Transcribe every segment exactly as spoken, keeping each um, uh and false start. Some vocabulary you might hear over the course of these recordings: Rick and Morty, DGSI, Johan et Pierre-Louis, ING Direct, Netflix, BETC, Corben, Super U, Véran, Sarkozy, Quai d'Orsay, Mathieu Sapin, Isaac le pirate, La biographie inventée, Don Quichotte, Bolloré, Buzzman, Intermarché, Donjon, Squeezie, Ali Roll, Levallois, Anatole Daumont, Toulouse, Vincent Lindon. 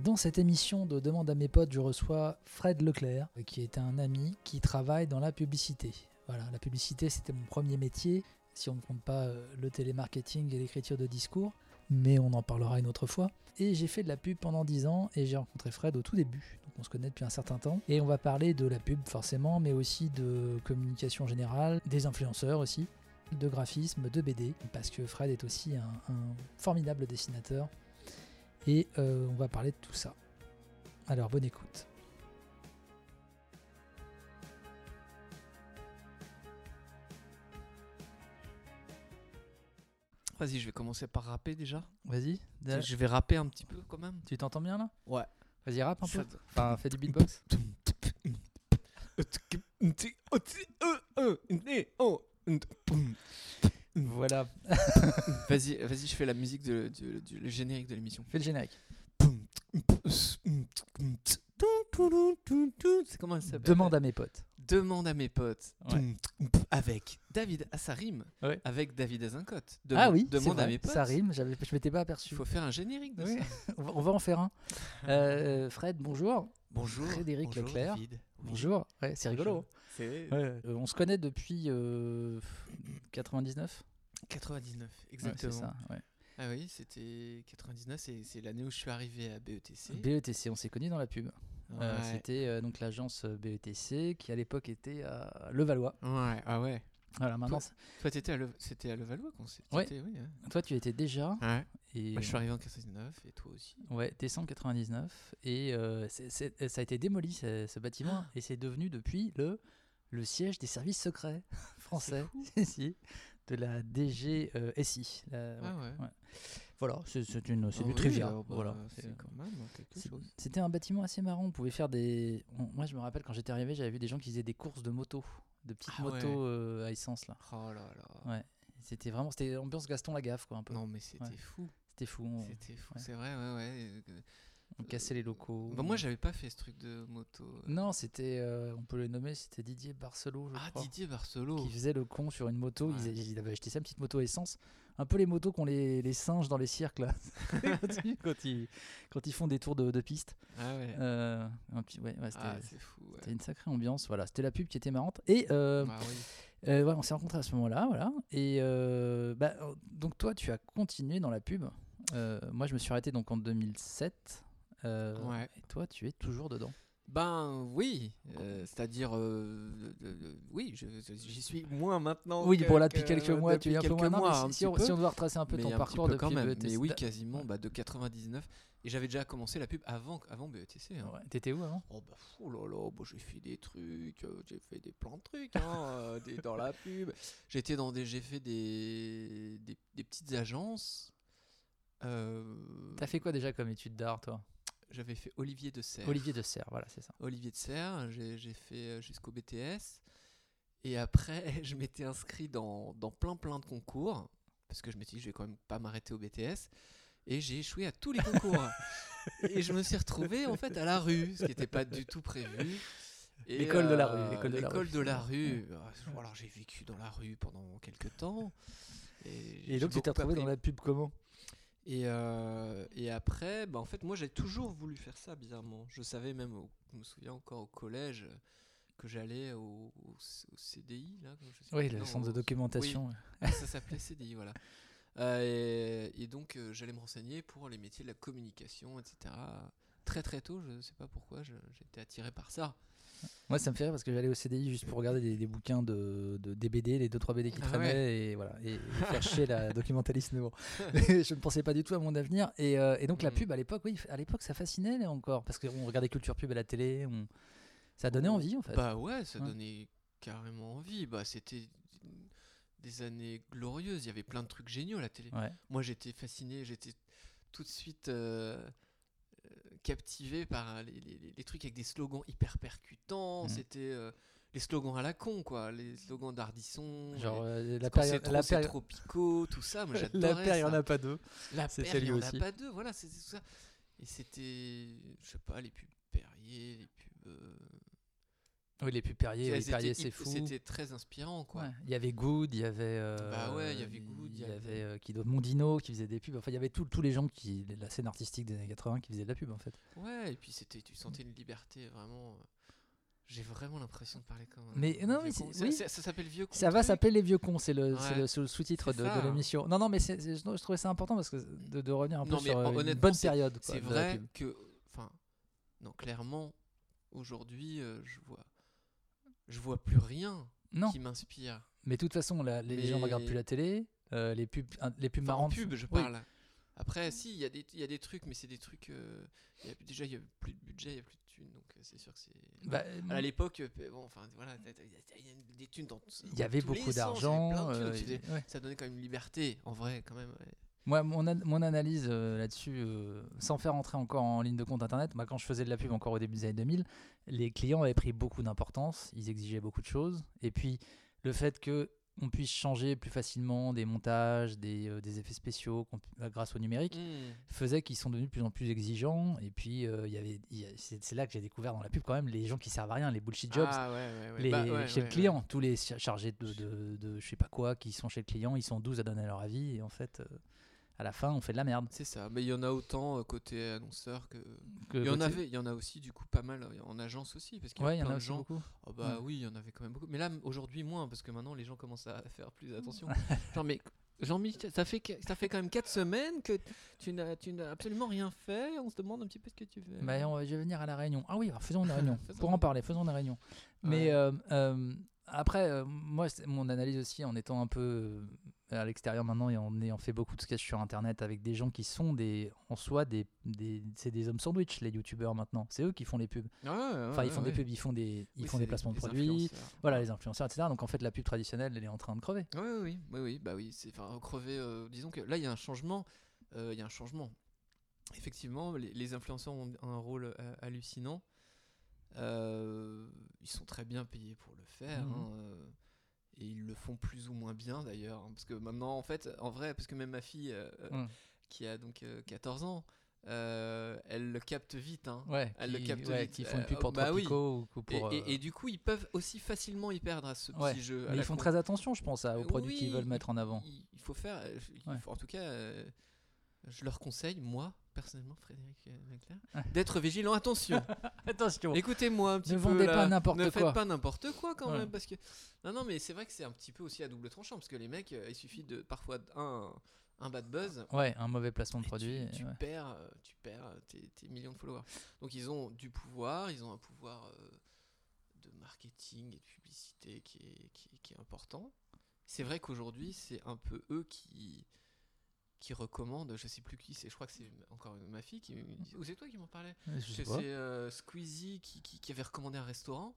Dans cette émission de Demande à mes potes, je reçois Fred Leclerc, qui est un ami qui travaille dans la publicité. Voilà, la publicité, c'était mon premier métier, si on ne compte pas le télémarketing et l'écriture de discours, mais on en parlera une autre fois. Et j'ai fait de la pub pendant dix ans et j'ai rencontré Fred au tout début, donc on se connaît depuis un certain temps. Et on va parler de la pub forcément, mais aussi de communication générale, des influenceurs aussi, de graphisme, de B D, parce que Fred est aussi un, un formidable dessinateur. Et euh, on va parler de tout ça. Alors, bonne écoute. Vas-y, je vais commencer par rapper déjà. Vas-y. Je vais rapper un petit peu quand même. Tu t'entends bien là ? Ouais. Vas-y, rappe un peu. Enfin, fais du beatbox. Voilà. Vas-y, vas-y, je fais la musique de, de, de, le générique de l'émission. Fais le générique. C'est comment elle s'appelle ? Demande à mes potes. Demande à mes potes. Ouais. Avec David, ah, ça rime. Ouais. Avec David Azencott. Dem- ah oui, Demande à mes potes. Ça rime, j'avais, je m'étais pas aperçu. Il faut faire un générique de oui. ça. On va, on va en faire un. Euh, Fred, bonjour. Bonjour. Frédéric bonjour, Leclerc. David. Bonjour. Ouais, c'est rigolo. C'est... Ouais. Euh, on se connaît depuis euh, quatre-vingt-dix-neuf. quatre-vingt-dix-neuf, exactement. Ouais, c'est ça, ouais. Ah oui, c'était quatre-vingt-dix-neuf, c'est, c'est l'année où je suis arrivé à B E T C. B E T C, on s'est connus dans la pub. Ouais. Euh, c'était euh, donc l'agence B E T C qui à l'époque était à Levallois. Ouais, ah ouais. Voilà, maintenant. Toi, toi t'étais à Le... c'était à Levallois qu'on s'est. Ouais. Oui, ouais. Toi, tu étais déjà. Ouais. Et... Bah, je suis arrivé en quatre-vingt-dix-neuf et toi aussi. Ouais, décembre quatre-vingt-dix-neuf. Et euh, c'est, c'est, ça a été démoli, ce, ce bâtiment, ah. et c'est devenu depuis le, le siège des services secrets français. C'est fou. De la D G S I. Euh, la, ah ouais. Ouais. Voilà, c'est, c'est, une, c'est ah du oui, trivia. Bah, voilà. C'est, c'est quand même quelque c'est, chose. C'était un bâtiment assez marrant. On pouvait faire des. On, moi, je me rappelle quand j'étais arrivé, j'avais vu des gens qui faisaient des courses de motos, de petites ah motos ouais. euh, à essence là. Oh là là. Ouais. C'était vraiment, c'était ambiance Gaston Lagaffe quoi un peu. Non mais c'était ouais. fou. C'était fou. On... C'était fou. Ouais. C'est vrai. Ouais ouais. On cassait les locaux. Bah moi, j'avais pas fait ce truc de moto. Non, c'était, euh, on peut le nommer, c'était Didier Barcelo, je ah, crois. Ah, Didier Barcelo. Qui faisait le con sur une moto. Ouais. Il, il avait acheté sa petite moto essence. Un peu les motos qu'ont les, les singes dans les cirques, là. quand, ils, quand, ils, quand ils font des tours de, de piste. Ah ouais. Euh, un petit, ouais, ouais c'était, ah, c'est fou. Ouais. C'était une sacrée ambiance. Voilà, c'était la pub qui était marrante. Et euh, ah, oui. euh, ouais, on s'est rencontrés à ce moment-là. Voilà. Et euh, bah, donc, toi, tu as continué dans la pub. Euh, moi, je me suis arrêté donc, en deux mille sept. Euh, ouais. Et toi, tu es toujours dedans ? Ben oui, euh, c'est-à-dire euh, euh, euh, oui, je, je, j'y suis moins maintenant. Oui, que, bon là depuis quelques euh, mois, depuis tu es un peu moins. Mois, si, un si, on, si on doit retracer un peu mais ton un parcours peu depuis B E T C, mais oui, quasiment bah, de quatre-vingt-dix-neuf. Et j'avais déjà commencé la pub avant, avant B E T C. Hein. Ouais. T'étais où avant ? Oh bah oh là là, bah, j'ai fait des trucs, euh, j'ai fait des plans de trucs hein, euh, des, dans la pub. J'étais dans des, j'ai fait des des, des petites agences. Euh... T'as fait quoi déjà comme étude d'art, toi ? J'avais fait Olivier de Serres. Olivier de Serres, voilà, c'est ça. Olivier de Serres, j'ai, j'ai fait jusqu'au B T S. Et après, je m'étais inscrit dans, dans plein, plein de concours. Parce que je me suis dit, je vais quand même pas m'arrêter au B T S. Et j'ai échoué à tous les concours. Et je me suis retrouvé, en fait, à la rue, ce qui n'était pas du tout prévu. Et l'école euh, de la rue. L'école de la l'école rue. De la rue. Alors, j'ai vécu dans la rue pendant quelques temps. Et, et donc, tu t'es retrouvé dans la pub comment ? Et, euh, et après, bah en fait, moi, j'ai toujours voulu faire ça, bizarrement. Je savais même, au, je me souviens encore au collège, que j'allais au, au, au C D I. Là, je sais oui, le centre de documentation. Oui, ça s'appelait C D I, voilà. Euh, et, et donc, euh, j'allais me renseigner pour les métiers de la communication, et cetera. Très, très tôt, je ne sais pas pourquoi, je, j'étais attiré par ça. Moi, ça me fait rire parce que j'allais au C D I juste pour regarder des, des bouquins de, de des B D, les deux trois B D qui traînaient ah ouais. et voilà et, et faire chier la documentaliste. Mais bon, je ne pensais pas du tout à mon avenir et, euh, et donc mmh. la pub à l'époque, oui, à l'époque ça fascinait là, encore parce qu'on regardait Culture Pub à la télé, on... ça donnait oh. envie en fait. Bah ouais, ça ouais. donnait carrément envie. Bah c'était des années glorieuses. Il y avait plein de trucs géniaux à la télé. Ouais. Moi, j'étais fasciné, j'étais tout de suite. Euh... captivé par les, les, les trucs avec des slogans hyper percutants, mmh. c'était euh, les slogans à la con quoi, les slogans d'Ardisson, genre les, euh, la paire, trop, la paire tropicaux, tout ça, moi j'adorais. La paire, il n'y en a pas deux. La c'est paire, il n'y en a pas deux, voilà, c'était tout ça. Et c'était, je sais pas, les pubs Perrier, les pubs. Euh... Oui, les pubs Perrier, les Perrier, c'est fou. C'était très inspirant, quoi. Ouais. Il y avait Good, il y avait. Euh, bah ouais, il y avait Good, il y, y avait euh, qui, Mondino qui faisait des pubs. Enfin, il y avait tous les gens qui, la scène artistique des années quatre-vingts, qui faisaient de la pub, en fait. Ouais, et puis c'était, tu sentais une liberté vraiment. J'ai vraiment l'impression de parler comme. Mais non, mais c'est, oui. ça, ça s'appelle vieux con. Ça va s'appeler les vieux cons, c'est le, ouais. c'est le, c'est le sous-titre de, de l'émission. Non, non, mais c'est, c'est, je trouvais ça important parce que de, de revenir un peu non, sur en, une bonne période. C'est, quoi, c'est vrai que, enfin, non, clairement, aujourd'hui, euh, je vois, je vois plus rien non. qui m'inspire. Mais de toute façon, la, les mais... gens ne regardent plus la télé, euh, les pubs, les pubs enfin, marrantes. En pub, je parle. Oui. Après, si, il y, y a des trucs, mais c'est des trucs. Euh, y a, déjà, il n'y a plus de budget, il n'y a plus de thunes, donc c'est sûr que c'est. Bah, à l'époque, bon, enfin, voilà, il y a des thunes dans. Il y avait beaucoup d'argent. Sens, thunes, euh, faisais, ouais. Ça donnait quand même une liberté, en vrai, quand même. Ouais. Moi, mon, an- mon analyse euh, là-dessus, euh, sans faire entrer encore en ligne de compte Internet, moi, quand je faisais de la pub encore au début des années deux mille, les clients avaient pris beaucoup d'importance, ils exigeaient beaucoup de choses, et puis le fait que. On puisse changer plus facilement des montages, des, euh, des effets spéciaux pu, grâce au numérique, mmh. faisait qu'ils sont devenus de plus en plus exigeants. Et puis, euh, y avait, y a, c'est, c'est là que j'ai découvert dans la pub quand même les gens qui servent à rien, les bullshit jobs, ah, ouais, ouais, ouais. Les, bah, ouais, chez ouais, le client, ouais. tous les chargés de, de, de je sais pas quoi qui sont chez le client, ils sont douze à donner leur avis et en fait, euh, à la fin, on fait de la merde. C'est ça, mais il y en a autant euh, côté annonceur que... que il y en avait, il y en a aussi du coup pas mal en agence aussi, parce qu'il y, ouais, y, y en a plein de gens... Oh bah mmh. oui, il y en avait quand même beaucoup. Mais là, aujourd'hui, moins, parce que maintenant, les gens commencent à faire plus attention. Genre, mais Jean-Michel, ça fait, ça fait quand même quatre semaines que tu n'as, tu n'as absolument rien fait. On se demande un petit peu ce que tu veux. Bah, on, je vais venir à la réunion. Ah oui, alors faisons une réunion. Pour en parler, faisons une réunion. Ouais. Mais euh, euh, après, euh, moi, mon analyse aussi, en étant un peu... Euh, à l'extérieur maintenant et on, est, on fait beaucoup de sketchs sur internet avec des gens qui sont des, en soi des, des, c'est des hommes sandwich les youtubeurs maintenant, c'est eux qui font les pubs ouais, ouais, enfin ils font ouais, des pubs, ils font des, ils oui, font des placements de produits, voilà les influenceurs etc, donc en fait la pub traditionnelle elle est en train de crever. Oui oui oui, oui bah oui c'est enfin crever euh, disons que là il y a un changement, il euh, y a un changement effectivement, les, les influenceurs ont un rôle euh, hallucinant, euh, ils sont très bien payés pour le faire mmh. hein, euh. Et ils le font plus ou moins bien d'ailleurs, parce que maintenant en fait, en vrai, parce que même ma fille euh, mmh. qui a donc euh, quatorze ans, euh, elle le capte vite, hein. Ouais, elle qui, le capte ouais, vite. Qui font une pub pour euh, Tropico bah oui. ou pour. Et, et, et, et du coup, ils peuvent aussi facilement y perdre à ce petit ouais. jeu. Mais ils font con... très attention, je pense, à, aux produits oui, qu'ils veulent mettre en avant. Il faut faire. Il ouais. faut, en tout cas, euh, je leur conseille, moi. Personnellement, Frédéric Leclerc, ah. d'être vigilant. Attention, attention. Écoutez-moi un petit ne peu. Ne vendez là. pas n'importe ne quoi. Ne faites pas n'importe quoi quand ouais. même, parce que non, non, mais c'est vrai que c'est un petit peu aussi à double tranchant, parce que les mecs, il suffit de parfois un, un bad buzz. Ouais, un mauvais placement de produit. Tu, tu ouais. perds, tu perds tes, tes millions de followers. Donc ils ont du pouvoir, ils ont un pouvoir euh, de marketing et de publicité qui est, qui, qui est important. C'est vrai qu'aujourd'hui, c'est un peu eux qui qui recommande, je sais plus qui c'est, je crois que c'est encore ma fille qui me dit, ou c'est toi qui m'en parlais, je sais c'est euh, Squeezie qui, qui, qui avait recommandé un restaurant.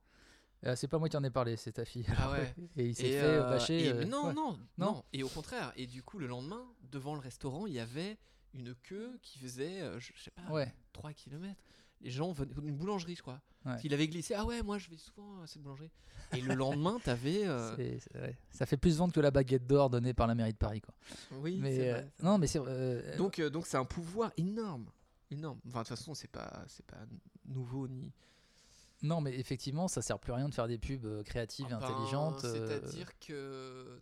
Euh, c'est pas moi qui en ai parlé, c'est ta fille. Ah ouais. Et il s'est et fait euh, bâcher. Et euh, non, ouais. non, non, non. Et au contraire. Et du coup, le lendemain, devant le restaurant, il y avait une queue qui faisait, euh, je sais pas, ouais. trois kilomètres. Les gens venaient d'une boulangerie, je crois. Ouais. Il avait glissé. Ah ouais, moi je vais souvent à cette boulangerie. Et le lendemain, t'avais. Euh... C'est, c'est vrai. Ça fait plus vendre que la baguette d'or donnée par la mairie de Paris, quoi. Oui. Mais c'est vrai. Euh... non, mais c'est. Euh... Donc, euh, donc c'est un pouvoir énorme, énorme. Enfin, de toute façon, c'est pas, c'est pas nouveau ni. Non, mais effectivement, ça sert plus à rien de faire des pubs créatives, ah ben, intelligentes. C'est-à-dire euh... que.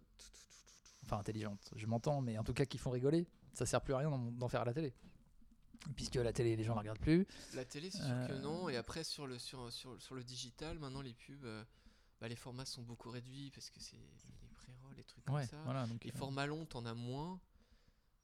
Enfin, intelligentes. Je m'entends, mais en tout cas, qui font rigoler. Ça sert plus à rien d'en, d'en faire à la télé. Puisque la télé, les gens ne la regardent plus. La télé, c'est sûr euh... que non. Et après, sur le, sur, sur, sur le digital, maintenant, les pubs, euh, bah, les formats sont beaucoup réduits parce que c'est les pré-rolls, les trucs ouais, comme ça. Voilà, donc, les euh... formats longs, t'en as moins.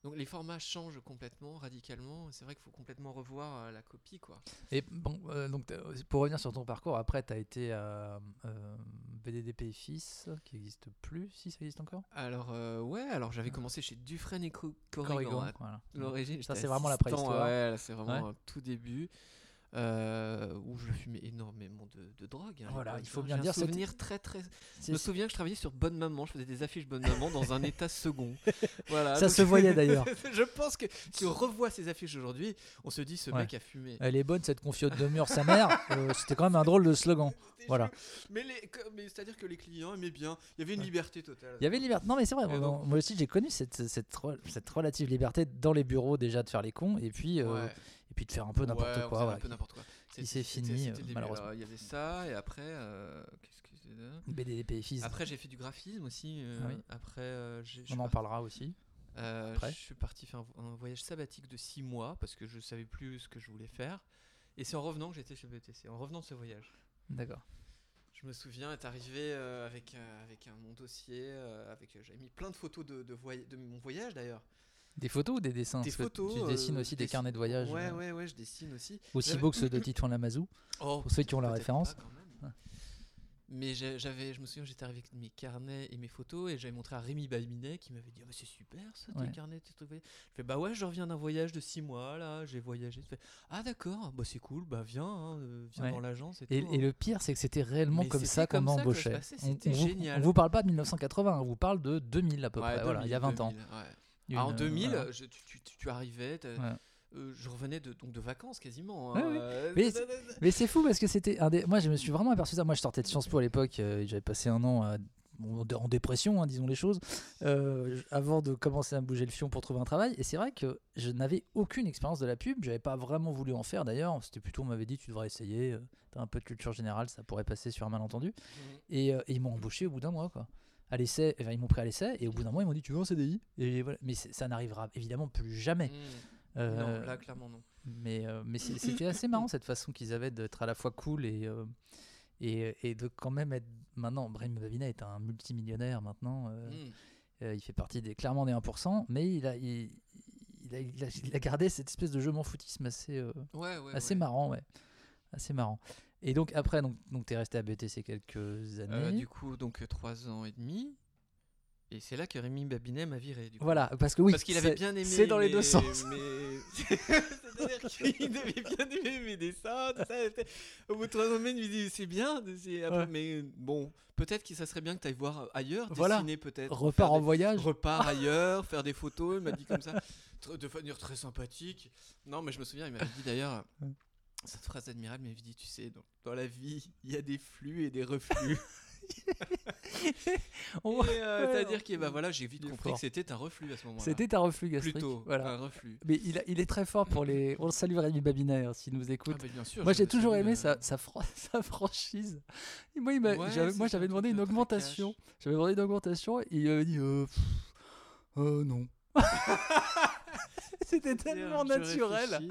Donc, les formats changent complètement, radicalement. C'est vrai qu'il faut complètement revoir euh, la copie, quoi. Et bon, euh, donc, pour revenir sur ton parcours, après, t'as été à euh, B D D P et fils, qui n'existe plus, si ça existe encore. Alors, euh, ouais, alors j'avais commencé chez Dufresne et Co- Corrigan à voilà. l'origine. Ça, c'est vraiment la préhistoire. Ouais, là, c'est vraiment ouais. un tout début euh, où je fumais énormément de, de drogue. Hein, voilà, il faut bien dire. Souvenir très, très... Je me souviens que je travaillais sur Bonne Maman, je faisais des affiches Bonne Maman dans un état second. Voilà, ça donc... se voyait d'ailleurs. Je pense que tu revois ces affiches aujourd'hui, on se dit ce ouais. mec a fumé. Elle est bonne cette confiote de mur, sa mère. Euh, c'était quand même un drôle de slogan. Voilà. Mais, les, mais c'est-à-dire que les clients aimaient bien. Il y avait une ouais. liberté totale. Il y avait une liberté. Non, mais c'est vrai. Moi, donc... moi aussi, j'ai connu cette, cette, cette relative liberté dans les bureaux déjà de faire les cons et puis, euh, ouais. et puis de faire un peu n'importe ouais, quoi. Ouais. Un peu n'importe quoi. C'est, c'est fini, c'était, c'était malheureusement. Il y avait ça, et après, euh, qu'est-ce que c'est B D D P et fils. Après, j'ai fait du graphisme aussi. Euh, ah oui. Après, euh, j'ai, on en parti... parlera aussi. Euh, je suis parti faire un, un voyage sabbatique de six mois parce que je ne savais plus ce que je voulais faire. Et c'est en revenant que j'étais chez B E T C, en revenant de ce voyage. D'accord. Je me souviens être arrivé euh, avec, euh, avec un, mon dossier, euh, avec, euh, j'avais mis plein de photos de, de, voy- de mon voyage d'ailleurs. Des photos ou des dessins? Des photos. Tu dessines euh, aussi des dessine... carnets de voyage. Ouais, euh... ouais, ouais, je dessine aussi. Aussi j'avais... beau que ceux de Titouan Lamazou, oh, pour ceux qui ont la référence. Pas, ouais. Mais j'avais, je me souviens, j'étais arrivé avec mes carnets et mes photos et j'avais montré à Rémi Babinet qui m'avait dit oh, « bah, c'est super ça, tes ouais. carnets, tes trucs. » Je fais « Bah ouais, je reviens d'un voyage de six mois, là, j'ai voyagé. » Je fais « Ah d'accord, bah c'est cool, bah viens, hein, viens ouais. dans l'agence. » Et, et, hein. et le pire, c'est que c'était réellement mais comme c'était ça qu'on m'embauchait. C'était on, génial. On ne vous parle pas de mille neuf cent quatre-vingts, on vous parle de deux mille à peu ouais, près, deux mille, voilà, il y a vingt deux mille, ans. Ouais. Une, ah, en deux mille, euh, je, tu, tu, tu arrivais, ouais. euh, je revenais de, donc de vacances quasiment. Hein. Ouais, euh, oui. mais, mais c'est fou parce que c'était un des. Moi, je me suis vraiment aperçu ça. Moi, je sortais de Sciences Po à l'époque. Euh, j'avais passé un an euh, en dépression, hein, disons les choses, euh, avant de commencer à me bouger le fion pour trouver un travail. Et c'est vrai que je n'avais aucune expérience de la pub. J'avais pas vraiment voulu en faire d'ailleurs. C'était plutôt, on m'avait dit, tu devrais essayer. Euh, t'as un peu de culture générale, ça pourrait passer sur un malentendu. Mmh. Et, euh, et ils m'ont embauché au bout d'un mois, quoi. À l'essai, enfin, ils m'ont pris à l'essai et au bout d'un mois ils m'ont dit tu veux un C D I et voilà. Mais ça n'arrivera évidemment plus jamais. Mmh. Euh, non, là clairement non. Mais euh, mais c'était assez marrant cette façon qu'ils avaient d'être à la fois cool et euh, et, et de quand même être maintenant. Rémi Babinet est un multimillionnaire maintenant. Euh, mmh. euh, il fait partie des clairement des un pour cent, mais il a il, il, a, il, a, il a gardé cette espèce de jeu m'en foutisme assez euh, ouais, ouais, assez ouais. marrant ouais assez marrant. Et donc après, donc, donc tu es resté à B E T C quelques années. Euh, du coup, donc trois ans et demi. Et c'est là que Rémi Babinet m'a viré. Du coup. Voilà, parce que oui, parce qu'il avait bien aimé c'est dans les mes, deux sens. Mes... C'est-à-dire qu'il avait bien aimé mes dessins. Tout ça. Au bout de trois ans et demi, il me dit c'est bien. C'est... Après, ouais. Mais bon, peut-être que ça serait bien que tu ailles voir ailleurs, voilà. Dessiner peut-être. Repars en des... voyage. Repars ailleurs, faire des photos. Il m'a dit comme ça, de manière très sympathique. Non, mais je me souviens, il m'avait dit d'ailleurs. Cette phrase admirable m'avait dit, tu sais, dans, dans la vie, il y a des flux et des reflux. On... euh, ouais, c'est-à-dire que bah, voilà, j'ai vite compris fort. Que c'était un reflux à ce moment-là. C'était un reflux gastrique. Plutôt, voilà. Un reflux. Mais il, a, il est très fort pour les... On le salue Rémi Babinet, hein, s'il nous écoute. Ah bah bien sûr, moi, j'ai toujours aimé euh... sa, sa, fra... sa franchise. Et moi, il m'a... Ouais, j'avais, moi j'avais demandé une augmentation. Cash. J'avais demandé une augmentation et il m'avait dit, euh, pff, euh, non. C'était tellement naturel.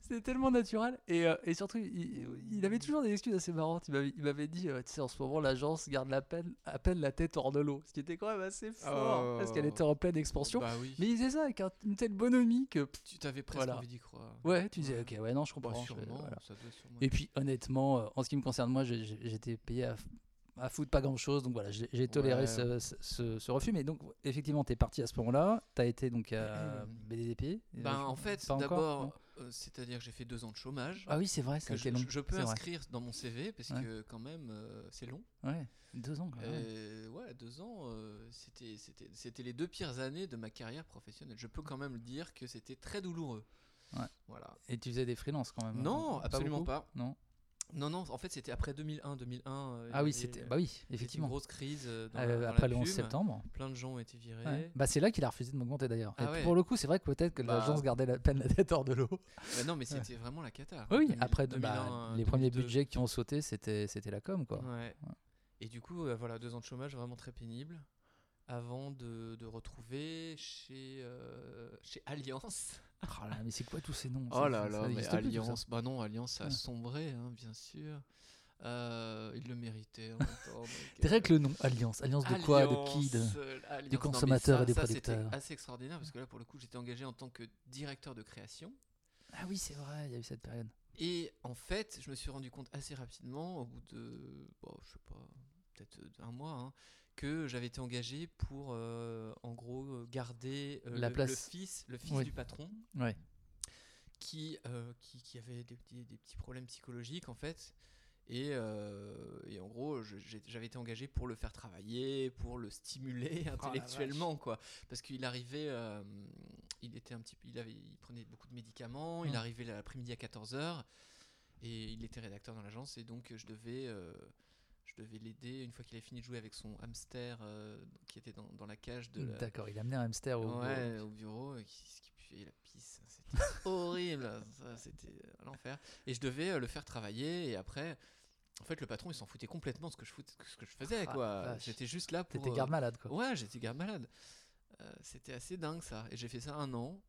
C'était tellement naturel et, euh, et surtout il, il avait toujours des excuses assez marrantes. Il m'avait, il m'avait dit euh, tu sais en ce moment l'agence garde la peine, à peine la tête hors de l'eau, ce qui était quand même assez fort oh. parce qu'elle était en pleine expansion. Bah oui. Mais il faisait ça avec un, une telle bonhomie que pff, tu t'avais presque voilà. envie d'y croire. Ouais, tu disais ok ouais non je comprends. Bah, sûrement, je fais, voilà. Ça doit sûrement. Et puis honnêtement euh, en ce qui me concerne moi j'ai, j'étais payé à à foutre pas grand chose donc voilà j'ai, j'ai toléré ouais. ce, ce, ce refus. Mais donc effectivement t'es parti à ce moment là, t'as été donc à B D D P ben, en fait d'abord euh, c'est à dire que j'ai fait deux ans de chômage. Ah oui c'est vrai c'est je, long. Je peux c'est inscrire vrai. Dans mon C V parce ouais. que quand même euh, c'est long ouais deux ans quand même. Euh, ouais deux ans euh, c'était, c'était, c'était les deux pires années de ma carrière professionnelle, je peux quand même dire que c'était très douloureux ouais. voilà. Et tu faisais des freelances quand même non hein, absolument pas, pas. Non Non, non, en fait, c'était après deux mille un. Ah oui, c'était, bah oui, effectivement. Une grosse crise dans euh, la, dans après la le onze septembre. Plein de gens ont été virés. Ouais. Bah, c'est là qu'il a refusé de m'augmenter d'ailleurs. Ah et ouais. Pour le coup, c'est vrai que peut-être que bah... l'agence gardait la peine la tête hors de l'eau. Bah non, mais c'était ouais. vraiment la cata. Oui, deux mille, après deux mille un, bah, les deux mille deux. Premiers budgets qui ont sauté, c'était, c'était la com. Quoi. Ouais. Ouais. Et du coup, euh, voilà, deux ans de chômage vraiment très pénible. Avant de, de retrouver chez, euh, chez Alliance. Oh là, mais c'est quoi tous ces noms? Oh là là, mais Alliance, plus, bah non, Alliance ça a ouais. sombré, hein, bien sûr. Euh, il le méritait en même temps. Direct euh... le nom, Alliance. Alliance de Alliance, quoi? De qui? De... Du consommateur non, ça, et des producteurs. Ça, c'était assez extraordinaire parce que là, pour le coup, j'étais engagé en tant que directeur de création. Ah oui, c'est vrai, il y a eu cette période. Et en fait, je me suis rendu compte assez rapidement, au bout de, bon, je sais pas, peut-être un mois, hein, que j'avais été engagé pour, euh, en gros, garder euh, la le, place. le fils, le fils oui. du patron, oui. qui, euh, qui, qui avait des, des, des petits problèmes psychologiques, en fait. Et, euh, et en gros, je, j'avais été engagé pour le faire travailler, pour le stimuler oh intellectuellement, quoi. Parce qu'il arrivait, euh, il, était un petit, il, avait, il prenait beaucoup de médicaments, mmh. il arrivait l'après-midi à quatorze heures, et il était rédacteur dans l'agence, et donc je devais... Euh, je devais l'aider une fois qu'il a fini de jouer avec son hamster euh, qui était dans, dans la cage de la... D'accord, il a amené un hamster au, ouais, bureau. au bureau et qui, qui puait la pisse, c'était horrible, ça, c'était l'enfer. Et je devais le faire travailler et après, en fait le patron il s'en foutait complètement de ce que je, foutais, ce que je faisais ah, quoi. Vache. J'étais juste là pour... T'étais garde malade quoi. Ouais, j'étais garde malade. Euh, c'était assez dingue ça, et j'ai fait ça un an.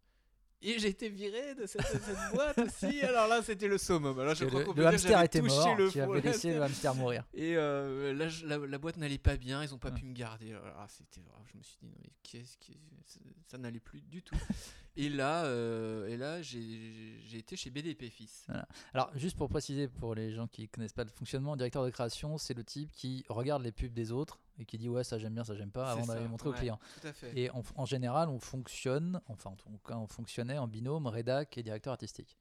Et j'ai été viré de cette, de cette boîte aussi. Alors là, c'était le summum. Alors, je crois qu'on peut dire que j'avais touché le fond. Tu avais laissé le hamster mourir. Et euh, là, la, la boîte n'allait pas bien. Ils n'ont pas ouais. pu me garder. Alors, c'était, je me suis dit, non, mais qu'est-ce que ça, ça n'allait plus du tout. Et là, euh, et là j'ai, j'ai été chez B D D P et fils. Voilà. Alors, juste pour préciser, pour les gens qui ne connaissent pas le fonctionnement, directeur de création, c'est le type qui regarde les pubs des autres et qui dit ouais ça j'aime bien, ça j'aime pas, avant d'aller les montrer ouais, au client. Tout à fait. Et on, en général on fonctionne, enfin en tout cas on fonctionnait en binôme rédac et directeur artistique.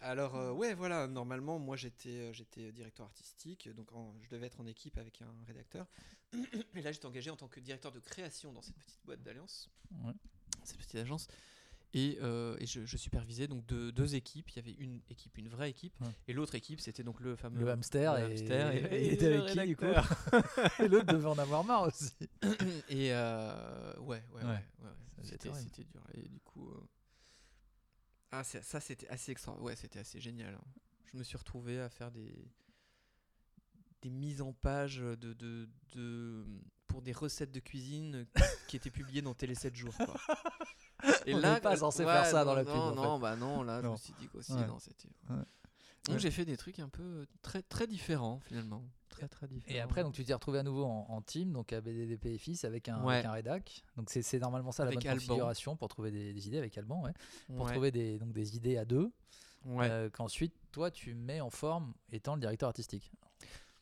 Alors euh, ouais voilà, normalement moi j'étais, j'étais directeur artistique, donc en, je devais être en équipe avec un rédacteur. Et là j'étais engagé en tant que directeur de création dans cette petite boîte d'Alliance, ouais. cette petite agence. Et, euh, et je, je supervisais donc deux, deux équipes. Il y avait une équipe, une vraie équipe, ouais. et l'autre équipe, c'était donc le fameux le hamster. Le hamster et, et, et, et, et, et le avec qui, du coup. Et l'autre devait en avoir marre aussi. Et euh, ouais, ouais, ouais, ouais, ouais. Ça, c'était, c'était dur. Et du coup, euh... ah c'est, ça c'était assez extra. Ouais, c'était assez génial. Hein. Je me suis retrouvé à faire des des mises en page de de, de pour des recettes de cuisine qui étaient publiées dans Télé sept jours. Quoi. Et on n'est pas censé ouais, faire ça non, dans la pub. Non, non, en fait. bah non, là, non. je me suis dit qu'aussi, ouais. non, c'était... Ouais. Donc, ouais. j'ai fait des trucs un peu très, très différents, finalement. Très, très différents. Et après, donc, tu t'es retrouvé à nouveau en, en team, donc à B D D P et fils, avec un, ouais. avec un rédac. Donc, c'est, c'est normalement ça, avec la bonne Alban. configuration pour trouver des, des idées avec Alban, ouais. Pour ouais. trouver des, donc, des idées à deux, ouais. euh, qu'ensuite, toi, tu mets en forme étant le directeur artistique.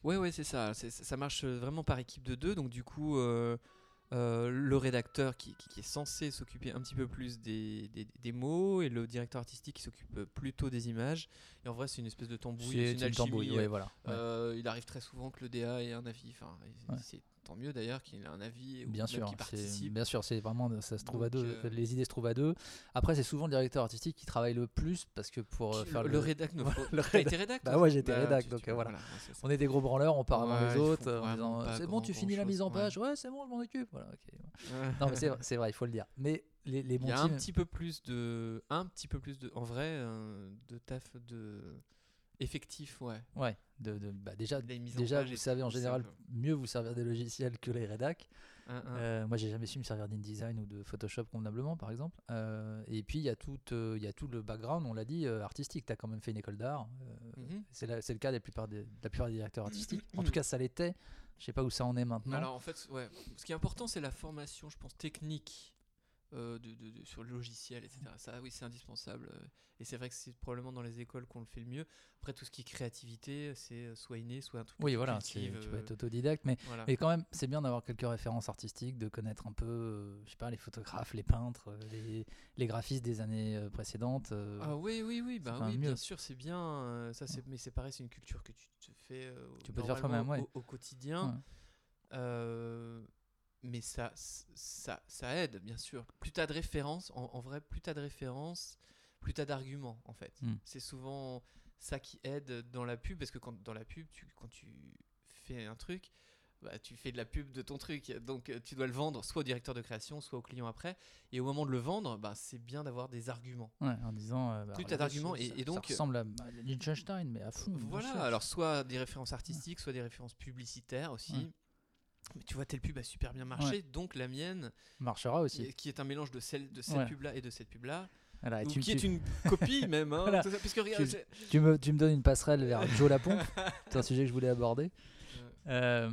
Ouais, ouais, c'est ça. C'est, ça marche vraiment par équipe de deux, donc du coup... Euh, Euh, le rédacteur qui, qui, qui est censé s'occuper un petit peu plus des, des, des mots et le directeur artistique qui s'occupe plutôt des images. Et en vrai, c'est une espèce de tambouille, c'est, c'est une alchimie. Tambouille, ouais, voilà. euh, ouais. Il arrive très souvent que le D A ait un avis. Enfin, ouais. c'est tant mieux d'ailleurs qu'il ait un avis ou bien sûr, qu'il participe. C'est, bien sûr, c'est vraiment ça se trouve Donc, à deux. Euh... Les idées se trouvent à deux. Après, c'est souvent le directeur artistique qui travaille le plus parce que pour qui, faire le, le rédac, nos... le rédac... T'as été rédac. Bah ouais, j'étais bah, rédac. Tu, donc tu... voilà, ouais, on est des gros branleurs, on part avant ouais, les autres. Euh, en disant, c'est bon, tu finis la mise en page. Ouais, c'est bon, je m'en occupe. Voilà, okay. ouais. Non, mais c'est, c'est vrai, il faut le dire. Mais les, les bons il y a teams... un petit peu plus de, un petit peu plus de, en vrai, euh, de taf de. Effectif, ouais. Ouais, de, de, bah déjà, déjà vous savez en général mieux vous servir des logiciels que les rédacs. Un, un. Euh, moi, j'ai jamais su me servir d'InDesign ou de Photoshop convenablement, par exemple. Euh, et puis, il y, euh, y a tout le background, on l'a dit, euh, artistique. Tu as quand même fait une école d'art. Euh, mm-hmm. c'est, la, c'est le cas de la plupart des, de la plupart des directeurs artistiques. En tout cas, ça l'était. Je sais pas où ça en est maintenant. Alors, en fait, ouais. ce qui est important, c'est la formation, je pense, technique. De, de, de, sur le logiciel, et cetera. Ça, oui, c'est indispensable. Et c'est vrai que c'est probablement dans les écoles qu'on le fait le mieux. Après, tout ce qui est créativité, c'est soit inné, soit un truc. Oui, voilà, tu peux être autodidacte. Mais, voilà. mais quand même, c'est bien d'avoir quelques références artistiques, de connaître un peu, euh, je sais pas, les photographes, les peintres, les, les graphistes des années précédentes. Euh, ah oui, oui, oui, bah, oui bien sûr, c'est bien. Euh, ça, c'est, mais c'est pareil, c'est une culture que tu te fais euh, tu peux te faire toi-même, ouais. au, au quotidien. Ouais. Euh, Mais ça, ça, ça aide, bien sûr. Plus t'as de références, en, en vrai, plus t'as de références, plus t'as d'arguments, en fait. Mm. C'est souvent ça qui aide dans la pub, parce que quand, dans la pub, tu, quand tu fais un truc, bah, tu fais de la pub de ton truc. Donc, tu dois le vendre soit au directeur de création, soit au client après. Et au moment de le vendre, bah, c'est bien d'avoir des arguments. Ouais, en disant... Euh, bah, plus t'as d'arguments, et, et donc... Ça ressemble à Liechtenstein, mais à fond. Voilà, alors soit des références artistiques, soit des références publicitaires aussi. Ouais. Mais tu vois, telle pub a super bien marché, ouais. donc la mienne marchera aussi. Qui est un mélange de celle de cette ouais. pub-là et de cette pub-là, voilà, ou tu qui me, tu... est une copie même. Hein, voilà. tout ça, puisque, regarde, tu, tu, me, tu me donnes une passerelle vers Joe LaPompe, c'est un sujet que je voulais aborder. Ouais. Euh,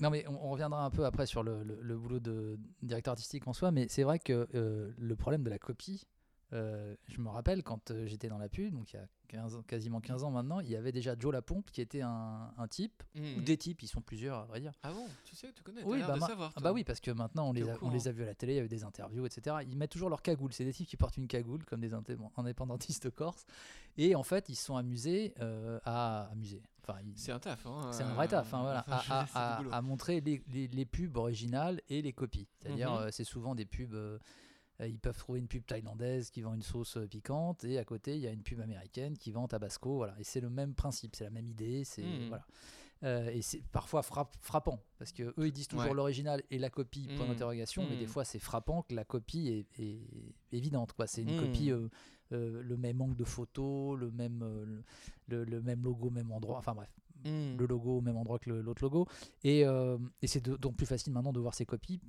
non, mais on, on reviendra un peu après sur le, le, le boulot de directeur artistique en soi, mais c'est vrai que euh, le problème de la copie, euh, je me rappelle quand euh, j'étais dans la pub, donc il y a quinze ans, quasiment quinze ans maintenant, il y avait déjà Joe LaPompe qui était un, un type, mmh. ou des types, ils sont plusieurs à vrai dire. Ah bon, tu sais, tu connais, t'as oui, l'air bah de ma- savoir. Toi. Bah oui, parce que maintenant on, les a, on les a vus à la télé, il y a eu des interviews, et cetera. Ils mettent toujours leur cagoule, c'est des types qui portent une cagoule, comme des indépendantistes corses, et en fait ils se sont amusés euh, à amuser. Enfin, ils, c'est un taf, hein, c'est un vrai taf, hein, voilà, enfin, à, à, à, à montrer les, les, les pubs originales et les copies. C'est-à-dire, mmh. euh, c'est souvent des pubs... Euh, ils peuvent trouver une pub thaïlandaise qui vend une sauce piquante et à côté il y a une pub américaine qui vend Tabasco, voilà. Et c'est le même principe, c'est la même idée, c'est mmh. voilà. Euh, et c'est parfois frapp- frappant, parce qu'eux, ils disent toujours ouais. l'original et la copie, point mmh. d'interrogation, mmh. mais des fois, c'est frappant que la copie est, est évidente. Quoi. C'est une mmh. copie, euh, euh, le même angle de photo, le même, euh, le, le même logo au même endroit, enfin bref, mmh. le logo au même endroit que le, l'autre logo. Et, euh, et c'est de, donc plus facile maintenant de voir ces copies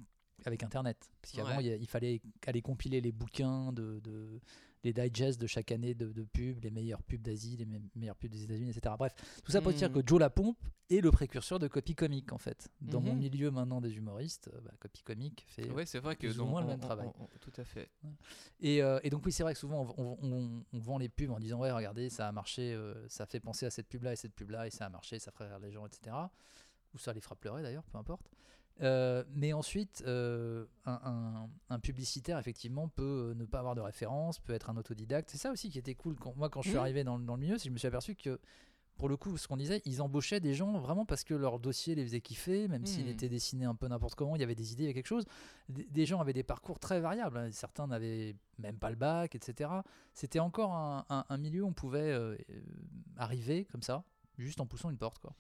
avec Internet. Parce qu'avant, ouais. il, il fallait aller compiler les bouquins, de, de, les digests de chaque année de, de pubs, les meilleures pubs d'Asie, les me- meilleures pubs des États-Unis, et cetera. Bref, tout ça pour mmh. dire que Joe LaPompe est le précurseur de Copy Comic, en fait. Dans mmh. mon milieu maintenant des humoristes, bah, Copy Comic fait ouais, c'est vrai que plus ou moins on, le même on, travail. On, on, tout à fait. Ouais. Et, euh, et donc, oui, c'est vrai que souvent, on, on, on, on vend les pubs en disant « Ouais, regardez, ça a marché, euh, ça fait penser à cette pub-là et cette pub-là, et ça a marché, ça ferait rire les gens, et cetera » Ou ça les fera pleurer, d'ailleurs, peu importe. Euh, mais ensuite, euh, un, un, un publicitaire, effectivement, peut ne pas avoir de référence, peut être un autodidacte. C'est ça aussi qui était cool. Quand, moi, quand je suis mmh. arrivé dans, dans le milieu, c'est que je me suis aperçu que, pour le coup, ce qu'on disait, ils embauchaient des gens vraiment parce que leur dossier les faisait kiffer, même mmh. s'il était dessiné un peu n'importe comment, il y avait des idées, il y avait quelque chose. D- des gens avaient des parcours très variables. Certains n'avaient même pas le bac, et cetera. C'était encore un, un, un milieu où on pouvait euh, arriver comme ça, juste en poussant une porte, quoi.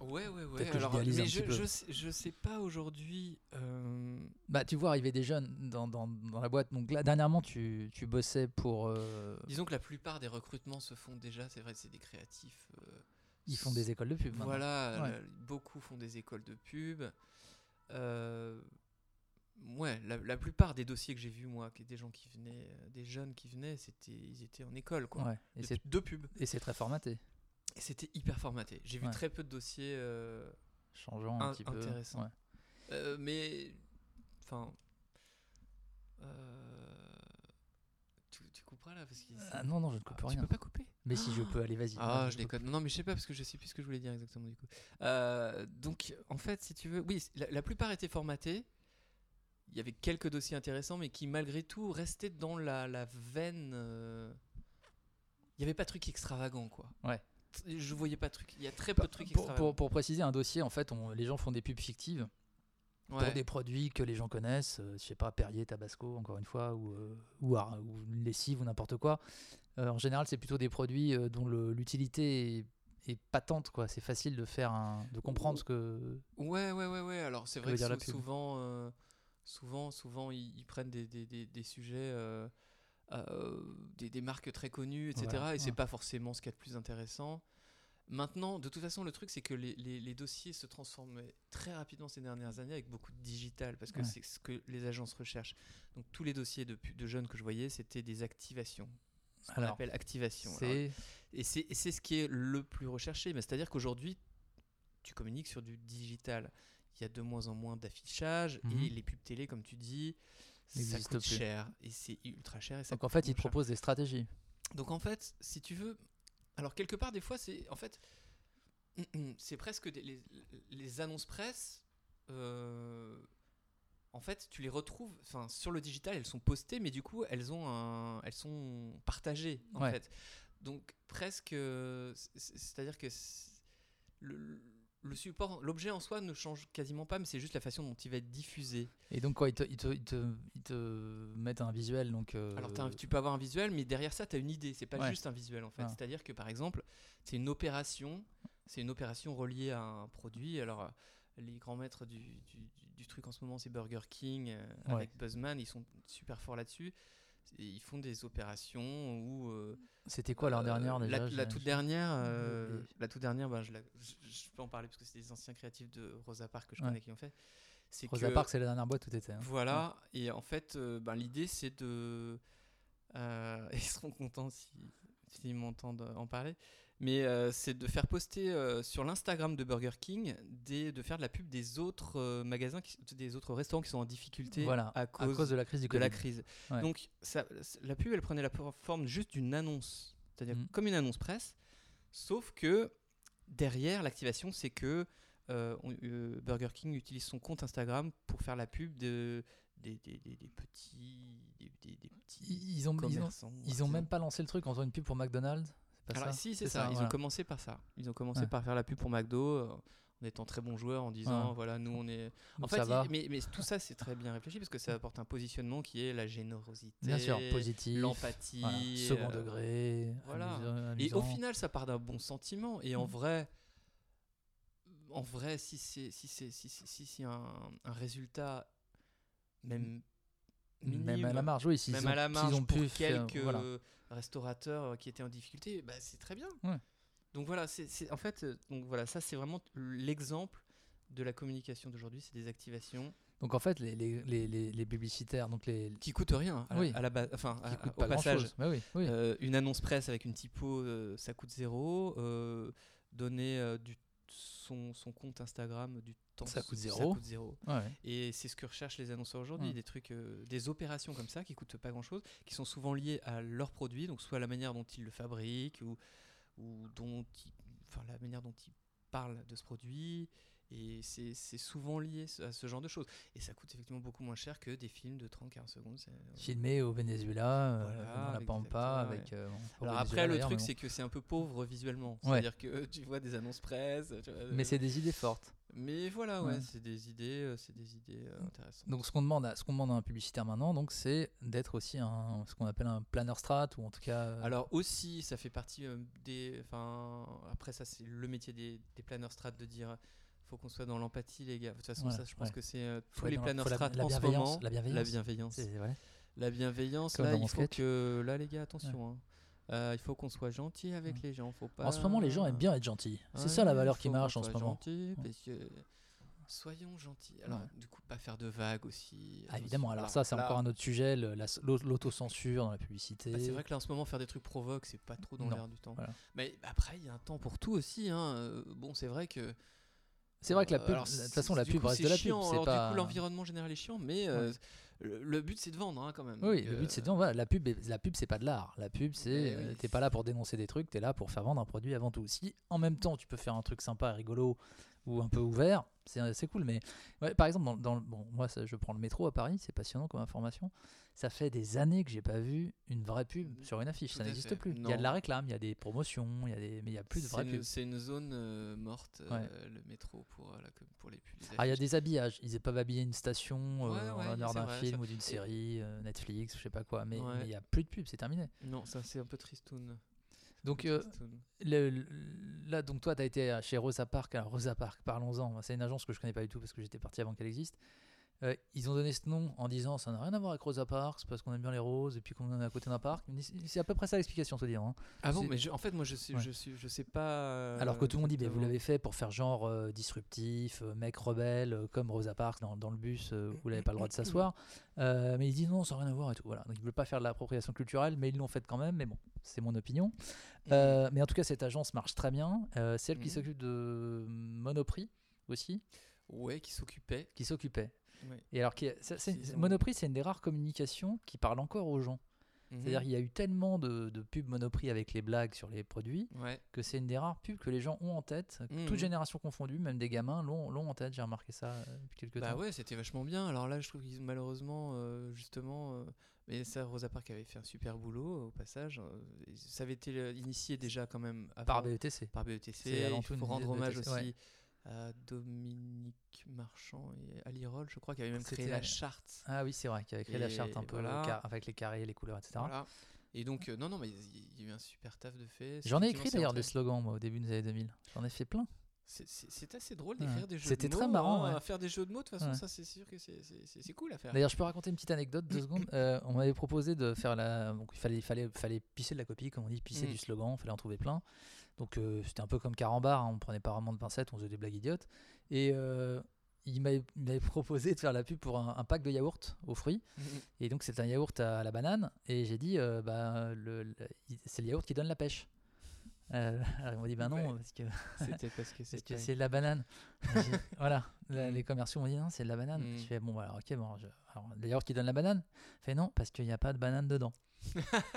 Ouais, ouais, ouais. Alors, je mais je, je, sais, je sais pas aujourd'hui. Euh... Bah, tu vois arriver des jeunes dans, dans, dans la boîte. Donc là, dernièrement, tu, tu bossais pour. Euh... Disons que la plupart des recrutements se font déjà, c'est vrai, c'est des créatifs. Euh... Ils font des écoles de pub. Voilà, ouais. Beaucoup font des écoles de pub. Euh... Ouais, la, la plupart des dossiers que j'ai vus, moi, des gens qui venaient, des jeunes qui venaient, c'était, ils étaient en école, quoi. Ouais, et de, c'est deux pubs. Et c'est très formaté. Et c'était hyper formaté. J'ai vu ouais. très peu de dossiers euh, changeants, un, un petit peu intéressants. Ouais. Euh, mais enfin, euh, tu, tu couperas là parce que ah non non je ne coupe ah, rien. Tu peux pas couper. Mais si je peux, allez vas-y. Ah je, je déconne. Non mais je sais pas parce que je sais plus ce que je voulais dire exactement du coup. Euh, donc en fait si tu veux, oui la, la plupart étaient formatés. Il y avait quelques dossiers intéressants mais qui malgré tout restaient dans la la veine. Euh... Il y avait pas de truc extravagant quoi. Ouais. Je voyais pas de trucs. Il y a très peu de trucs. Pour, pour, pour préciser, un dossier, en fait, on, les gens font des pubs fictives ouais. pour des produits que les gens connaissent. Euh, je sais pas, Perrier, Tabasco, encore une fois, ou, euh, ou, ou une lessive ou n'importe quoi. Euh, en général, c'est plutôt des produits euh, dont le, l'utilité est et patente quoi, c'est facile de faire un, de comprendre ce que. Ouais, ouais, ouais, ouais. Alors c'est vrai que souvent, euh, souvent, souvent, ils, ils prennent des, des, des, des sujets. Euh, Euh, des, des marques très connues, et cetera. Ouais, et c'est ouais. pas forcément ce qu'il y a de plus intéressant. Maintenant, de toute façon, le truc, c'est que les, les, les dossiers se transforment très rapidement ces dernières années avec beaucoup de digital, parce que ouais. c'est ce que les agences recherchent. Donc, tous les dossiers de, de jeunes que je voyais, c'était des activations. Ce qu'on alors, appelle activation. C'est... Alors, et, c'est, et c'est ce qui est le plus recherché. Mais c'est-à-dire qu'aujourd'hui, tu communiques sur du digital. Il y a de moins en moins d'affichage mmh. et les pubs télé, comme tu dis... Ça coûte plus. Cher et c'est ultra cher. Et ça donc en fait, ils te proposent des stratégies. Donc en fait, si tu veux, alors quelque part des fois, c'est en fait, c'est presque des, les, les annonces presse. Euh, en fait, tu les retrouves, enfin sur le digital, elles sont postées, mais du coup, elles ont un, elles sont partagées en ouais. fait. Donc presque, c'est-à-dire que c'est, le Le support, l'objet en soi ne change quasiment pas, mais c'est juste la façon dont il va être diffusé. Et donc, quoi, ils te, ils te, ils te, ils te mettent un visuel. Donc euh... Alors, tu peux avoir un visuel, mais derrière ça, tu as une idée. C'est pas ouais. juste un visuel, en fait. Ah. C'est-à-dire que, par exemple, c'est une opération, c'est une opération reliée à un produit. Alors, les grands maîtres du, du, du truc en ce moment, c'est Burger King euh, ouais. avec Buzzman. Ils sont super forts là-dessus. Et ils font des opérations où. Euh, C'était quoi leur euh, dernière déjà, la, la toute dernière, euh, okay. la toute dernière, ben, je, la, je, je peux en parler parce que c'est des anciens créatifs de Rosa Parks que je ouais. connais qui ont fait. C'est Rosa Parks, c'est la dernière boîte où t'étais. Hein. Voilà, ouais. et en fait, euh, ben, l'idée c'est de. Euh, ils seront contents s'ils si, si m'entendent en parler, mais euh, c'est de faire poster euh, sur l'Instagram de Burger King, des, de faire de la pub des autres euh, magasins, qui, des autres restaurants qui sont en difficulté voilà, à, cause à cause de la crise. Du de la crise. Ouais. Donc ça, la pub, elle prenait la forme juste d'une annonce, c'est-à-dire mmh. comme une annonce presse, sauf que derrière l'activation, c'est que euh, on, euh, Burger King utilise son compte Instagram pour faire la pub de... Des, des, des, des petits des, des, des petits ils ont, commerçants. Ils ont, ils ont même pas lancé le truc en faisant une pub pour McDonald's. C'est pas Alors ça si c'est, c'est ça, ça. Ils voilà. ont commencé par ça. Ils ont commencé ouais. par faire la pub pour McDo euh, en étant très bons joueurs, en disant ouais. voilà nous on est. En fait, il, mais, mais tout ça c'est très bien réfléchi parce que ça apporte un positionnement qui est la générosité, bien sûr, positif, l'empathie, voilà. second degré. Euh, voilà. Amusant, amusant. Et au final ça part d'un bon sentiment et en mmh. vrai. en vrai, si c'est si c'est si si, si, si un, un résultat même minime, même à la marge, oui, si même ils ont, à la marge si ils ont pour pu quelques faire, voilà. restaurateurs qui étaient en difficulté, bah c'est très bien. Ouais. Donc voilà, c'est, c'est en fait donc voilà, ça c'est vraiment l'exemple de la communication d'aujourd'hui, c'est des activations. Donc en fait les les les, les publicitaires donc les qui coûtent rien à, oui. à la base, enfin à, à, au passage. Bah oui, oui. Euh, une annonce presse avec une typo, euh, ça coûte zéro. Euh, donner euh, du Son, son compte Instagram du temps ça coûte zéro, ça coûte zéro. Ouais. Et c'est ce que recherchent les annonceurs aujourd'hui, ouais. des trucs euh, des opérations comme ça qui coûtent pas grand chose, qui sont souvent liées à leurs produits, donc soit la manière dont ils le fabriquent ou, ou dont ils, enfin la manière dont ils parlent de ce produit, et c'est, c'est souvent lié à ce genre de choses, et ça coûte effectivement beaucoup moins cher que des films de trente à quarante secondes. C'est... filmé au Venezuela, voilà, euh, dans la Pampa avec, euh, bon, alors après le truc bon. c'est que c'est un peu pauvre visuellement, c'est ouais. à dire que tu vois des annonces presse tu vois, mais euh... c'est des idées fortes, mais voilà ouais, ouais. c'est des idées euh, c'est des idées euh, intéressantes. Donc ce qu'on demande à, ce qu'on demande à un publicitaire maintenant, donc c'est d'être aussi un, ce qu'on appelle un planner strat, ou en tout cas euh... alors aussi ça fait partie euh, des enfin après ça c'est le métier des, des planner strat de dire faut qu'on soit dans l'empathie, les gars. De toute façon, voilà, ça, je pense ouais. que c'est euh, tous les planeurs strat en ce moment. La bienveillance. La bienveillance. C'est vrai. La bienveillance. Là, il faut que, là, les gars, attention. Ouais. Hein. Euh, il faut qu'on soit gentil avec ouais. les gens. Faut pas... En ce moment, les gens aiment bien être gentils. Ouais, c'est ça la valeur qui marche en ce moment. Gentil, ouais. parce que... Soyons gentils. Alors, ouais. du coup, pas faire de vagues aussi. Ah, évidemment. Alors, ça, c'est là. encore un autre sujet, le, la, l'autocensure dans la publicité. Bah, c'est vrai que là, en ce moment, faire des trucs provoques, c'est pas trop dans non. l'air du temps. Voilà. Mais après, il y a un temps pour tout aussi. Hein. Bon, c'est vrai que. C'est vrai que la pub, alors, de toute façon, la pub coup, reste de la chiant. pub. C'est alors, pas... Du coup, l'environnement général est chiant, mais ouais. euh, le, le but, c'est de vendre hein, quand même. Oui, Donc, le but, euh... c'est de vendre. Voilà, la, pub, la pub, c'est pas de l'art. La pub, c'est. Oui. T'es pas là pour dénoncer des trucs, t'es là pour faire vendre un produit avant tout. Si en même temps, tu peux faire un truc sympa, rigolo ou un peu ouvert, c'est, c'est cool. Mais ouais, par exemple, dans, dans, bon, moi, ça, je prends le métro à Paris, c'est passionnant comme information. Ça fait des années que j'ai pas vu une vraie pub sur une affiche. Tout ça n'existe fait. plus. Il y a de la réclame, il y a des promotions, y a des... mais il n'y a plus de vraie pub. C'est une zone euh, morte, ouais. euh, le métro, pour, euh, la, pour les pubs. Ah, il y a des habillages. Ils peuvent habiller une station euh, ouais, ouais, en honneur d'un vrai, film ça... ou d'une série, euh, Netflix, je sais pas quoi. Mais ouais. il n'y a plus de pub, c'est terminé. Non, ça, c'est un peu tristoun. Donc, euh, le, le, là, donc toi, tu as été chez Rosa Parks. Alors, Rosa Parks, parlons-en. C'est une agence que je ne connais pas du tout parce que j'étais parti avant qu'elle existe. Euh, ils ont donné ce nom en disant ça n'a rien à voir avec Rosa Parks parce qu'on aime bien les roses et puis qu'on est à côté d'un parc. C'est à peu près ça l'explication, se dire. Hein. Ah bon, c'est... mais je, en fait, moi, je sais, ouais. je suis, je sais pas. Alors que tout le monde dit, mais vous l'avez fait pour faire genre euh, disruptif, euh, mec rebelle, euh, comme Rosa Parks dans, dans le bus, euh, vous n'avez pas le droit de s'asseoir. Euh, mais ils disent non, ça n'a rien à voir et tout. Voilà. Donc ils ne veulent pas faire de l'appropriation culturelle, mais ils l'ont fait quand même. Mais bon, c'est mon opinion. Euh, mais en tout cas, cette agence marche très bien. Euh, c'est elle mmh. qui s'occupe de Monoprix aussi. Ouais, qui s'occupait. Qui s'occupait. Oui. Et alors, qui, ça, c'est, c'est, Monoprix, c'est une des rares communications qui parle encore aux gens. Mmh. C'est-à-dire qu'il y a eu tellement de, de pubs Monoprix avec les blagues sur les produits ouais. que c'est une des rares pubs que les gens ont en tête, mmh. toute génération confondue, même des gamins l'ont, l'ont en tête. J'ai remarqué ça depuis quelques bah temps. Bah ouais, c'était vachement bien. Alors là, je trouve qu'ils malheureusement, euh, justement, euh, mais ça, Rosa Parks avait fait un super boulot au passage. Euh, ça avait été initié déjà quand même avant, par B E T C. Par B E T C. Avant tout, il faut rendre hommage aussi. Ouais. à Dominique Marchand et Ali Roll, je crois, qui avait même créé C'était... la charte. Ah oui, c'est vrai, qui avait créé et la charte un peu voilà. le car- avec les carrés, les couleurs, et cetera. Voilà. Et donc, euh, non, non, mais il y a eu un super taf de fait. J'en ai écrit d'ailleurs des slogans, moi, au début des années deux mille. J'en ai fait plein. C'est, c'est, c'est assez drôle d'écrire ouais. des jeux C'était de mots. C'était très marrant. Hein, ouais. Faire des jeux de mots, de toute façon, ouais. ça, c'est sûr que c'est, c'est, c'est, c'est cool à faire. D'ailleurs, je peux raconter une petite anecdote, deux secondes. Euh, on m'avait proposé de faire la. Donc, il fallait, fallait, fallait pisser de la copie, comme on dit, pisser mm. du slogan, il fallait en trouver plein. Donc, euh, c'était un peu comme Carambar, hein, on prenait pas vraiment de pincettes, on faisait des blagues idiotes. Et euh, il, m'avait, il m'avait proposé de faire la pub pour un, un pack de yaourts aux fruits. Mmh. Et donc, c'est un yaourt à la banane. Et j'ai dit, euh, bah, le, le, c'est le yaourt qui donne la pêche. Euh, alors, ils m'ont dit, ben bah non, ouais. parce que, c'était parce que, parce que c'est de la banane. Voilà, mmh. les commerciaux m'ont dit, non, c'est de la banane. Mmh. Je fais, bon, alors, ok, bon, je, alors, le yaourt qui donne la banane. Je fais, non, parce qu'il n'y a pas de banane dedans.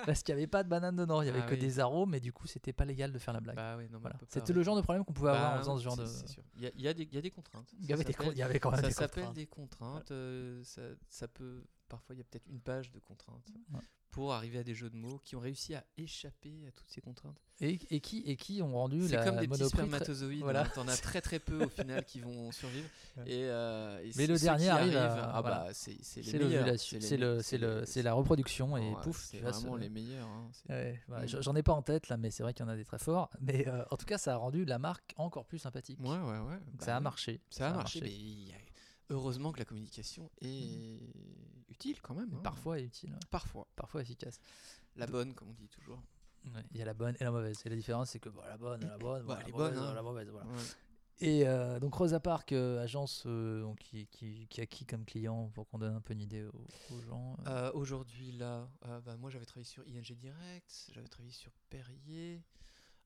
Parce qu'il n'y avait pas de banane dedans, il n'y avait ah que oui. des arômes, mais du coup, c'était pas légal de faire la blague. Bah oui, non, voilà. C'était le genre de problème qu'on pouvait bah avoir en faisant ce genre c'est, de. C'est sûr. Il y a, il y a des, il y a des contraintes. Il y avait, des, il y avait quand même ça des contraintes. Ça s'appelle des contraintes. Voilà. Euh, ça, ça peut. Parfois, il y a peut-être une page de contraintes. Ouais. pour arriver à des jeux de mots qui ont réussi à échapper à toutes ces contraintes. Et, et, qui, et qui ont rendu c'est la Monoprix... C'est comme des Monoprix petits spermatozoïdes, voilà. hein, t'en as très très peu au final qui vont survivre. Et, euh, et mais le dernier arrive, à... ah, voilà. bah, c'est, c'est les c'est meilleurs. Le, c'est, c'est, le, c'est, le, c'est la reproduction et oh, pouf. C'est tu vraiment vas se... les meilleurs. Hein. Ouais, bah, mmh. J'en ai pas en tête là, mais c'est vrai qu'il y en a des très forts. Mais euh, en tout cas, ça a rendu la marque encore plus sympathique. Ouais, ouais, ouais. Donc, bah, ça a marché. Ça a marché, mais... Heureusement que la communication est mmh. utile quand même. Hein. Parfois est utile. Ouais. Parfois. Parfois efficace. La Donc, bonne, comme on dit toujours. Ouais, il y a la bonne et la mauvaise. Et la différence, c'est que bah, la bonne, la bonne, bah, voilà, elle est bonne, mauvaise, hein. la mauvaise. Voilà. Ouais. Et euh, donc Rosa Parks, euh, agence euh, donc, qui, qui, qui a qui comme client pour qu'on donne un peu une idée aux, aux gens euh. Euh, Aujourd'hui, là, euh, bah, moi j'avais travaillé sur I N G Direct, j'avais travaillé sur Perrier.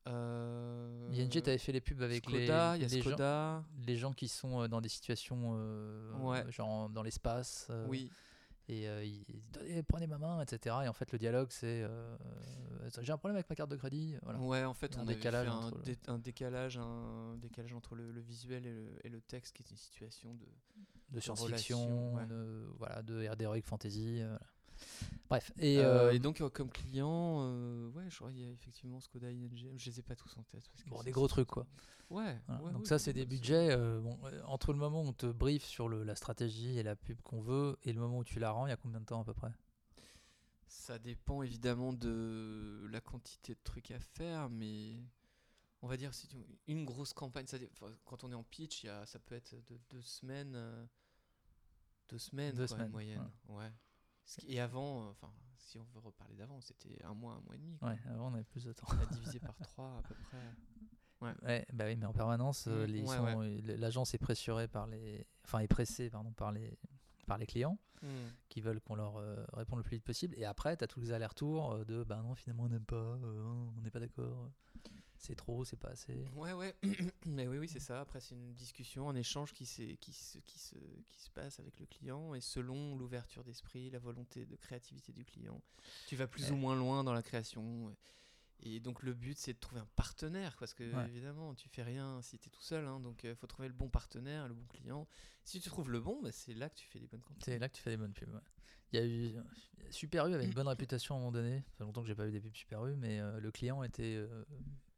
Euh... I N G, t'avais fait les pubs avec Skoda, les, les, gens, les gens qui sont dans des situations euh, ouais. genre dans l'espace. Euh, oui. Et euh, ils disent prenez ma main, et cetera. Et en fait, le dialogue, c'est euh, j'ai un problème avec ma carte de crédit. Voilà. Ouais, en fait, on avait fait un, dé- le... un décalage, un décalage entre le, le visuel et le, et le texte, qui est une situation de, de science-fiction, ouais. de voilà, de heroic fantasy. Euh, voilà. Bref, et, euh, euh, et donc euh, comme client, euh, ouais, je crois qu'il y a effectivement Skoda, I N G, je les ai pas tous en tête. Parce que bon, des gros trucs quoi. Ouais. Voilà. ouais donc oui, ça, c'est, c'est des budgets. Euh, bon, entre le moment où on te briefe sur le, la stratégie et la pub qu'on veut et le moment où tu la rends, il y a combien de temps à peu près ? Ça dépend évidemment de la quantité de trucs à faire, mais on va dire si tu, une grosse campagne, ça, quand on est en pitch, y a, ça peut être de deux semaines, euh, deux semaines, deux quoi, semaines en moyenne. Ouais. ouais. Et avant, enfin, euh, si on veut reparler d'avant, c'était un mois, un mois et demi. Quoi. Ouais, avant on avait plus de temps. On a divisé par trois à peu près. Ouais. ouais bah oui, mais en permanence, euh, les, ouais, sont, ouais. l'agence est pressurée par les, enfin, est pressée, pardon, par les, par les clients mmh. qui veulent qu'on leur euh, réponde le plus vite possible. Et après, t'as tous les allers-retours de, bah non, finalement on n'aime pas, euh, on n'est pas d'accord, c'est trop, c'est pas assez. Ouais, ouais. mais oui, oui, c'est ça. Après, c'est une discussion, un échange qui se, qui se, qui se, qui se passe avec le client, et selon l'ouverture d'esprit, la volonté de créativité du client, tu vas plus ouais. ou moins loin dans la création. Et donc le but, c'est de trouver un partenaire, parce que ouais. évidemment, tu fais rien si t'es tout seul. Hein, donc il faut trouver le bon partenaire, le bon client. Si tu trouves le bon, bah, c'est là que tu fais des bonnes campagnes. C'est là que tu fais des bonnes pubs. Ouais. Il y a eu Super U avait une bonne réputation à un moment donné. Ça fait longtemps que j'ai pas eu des pubs Super U, mais euh, le client était euh,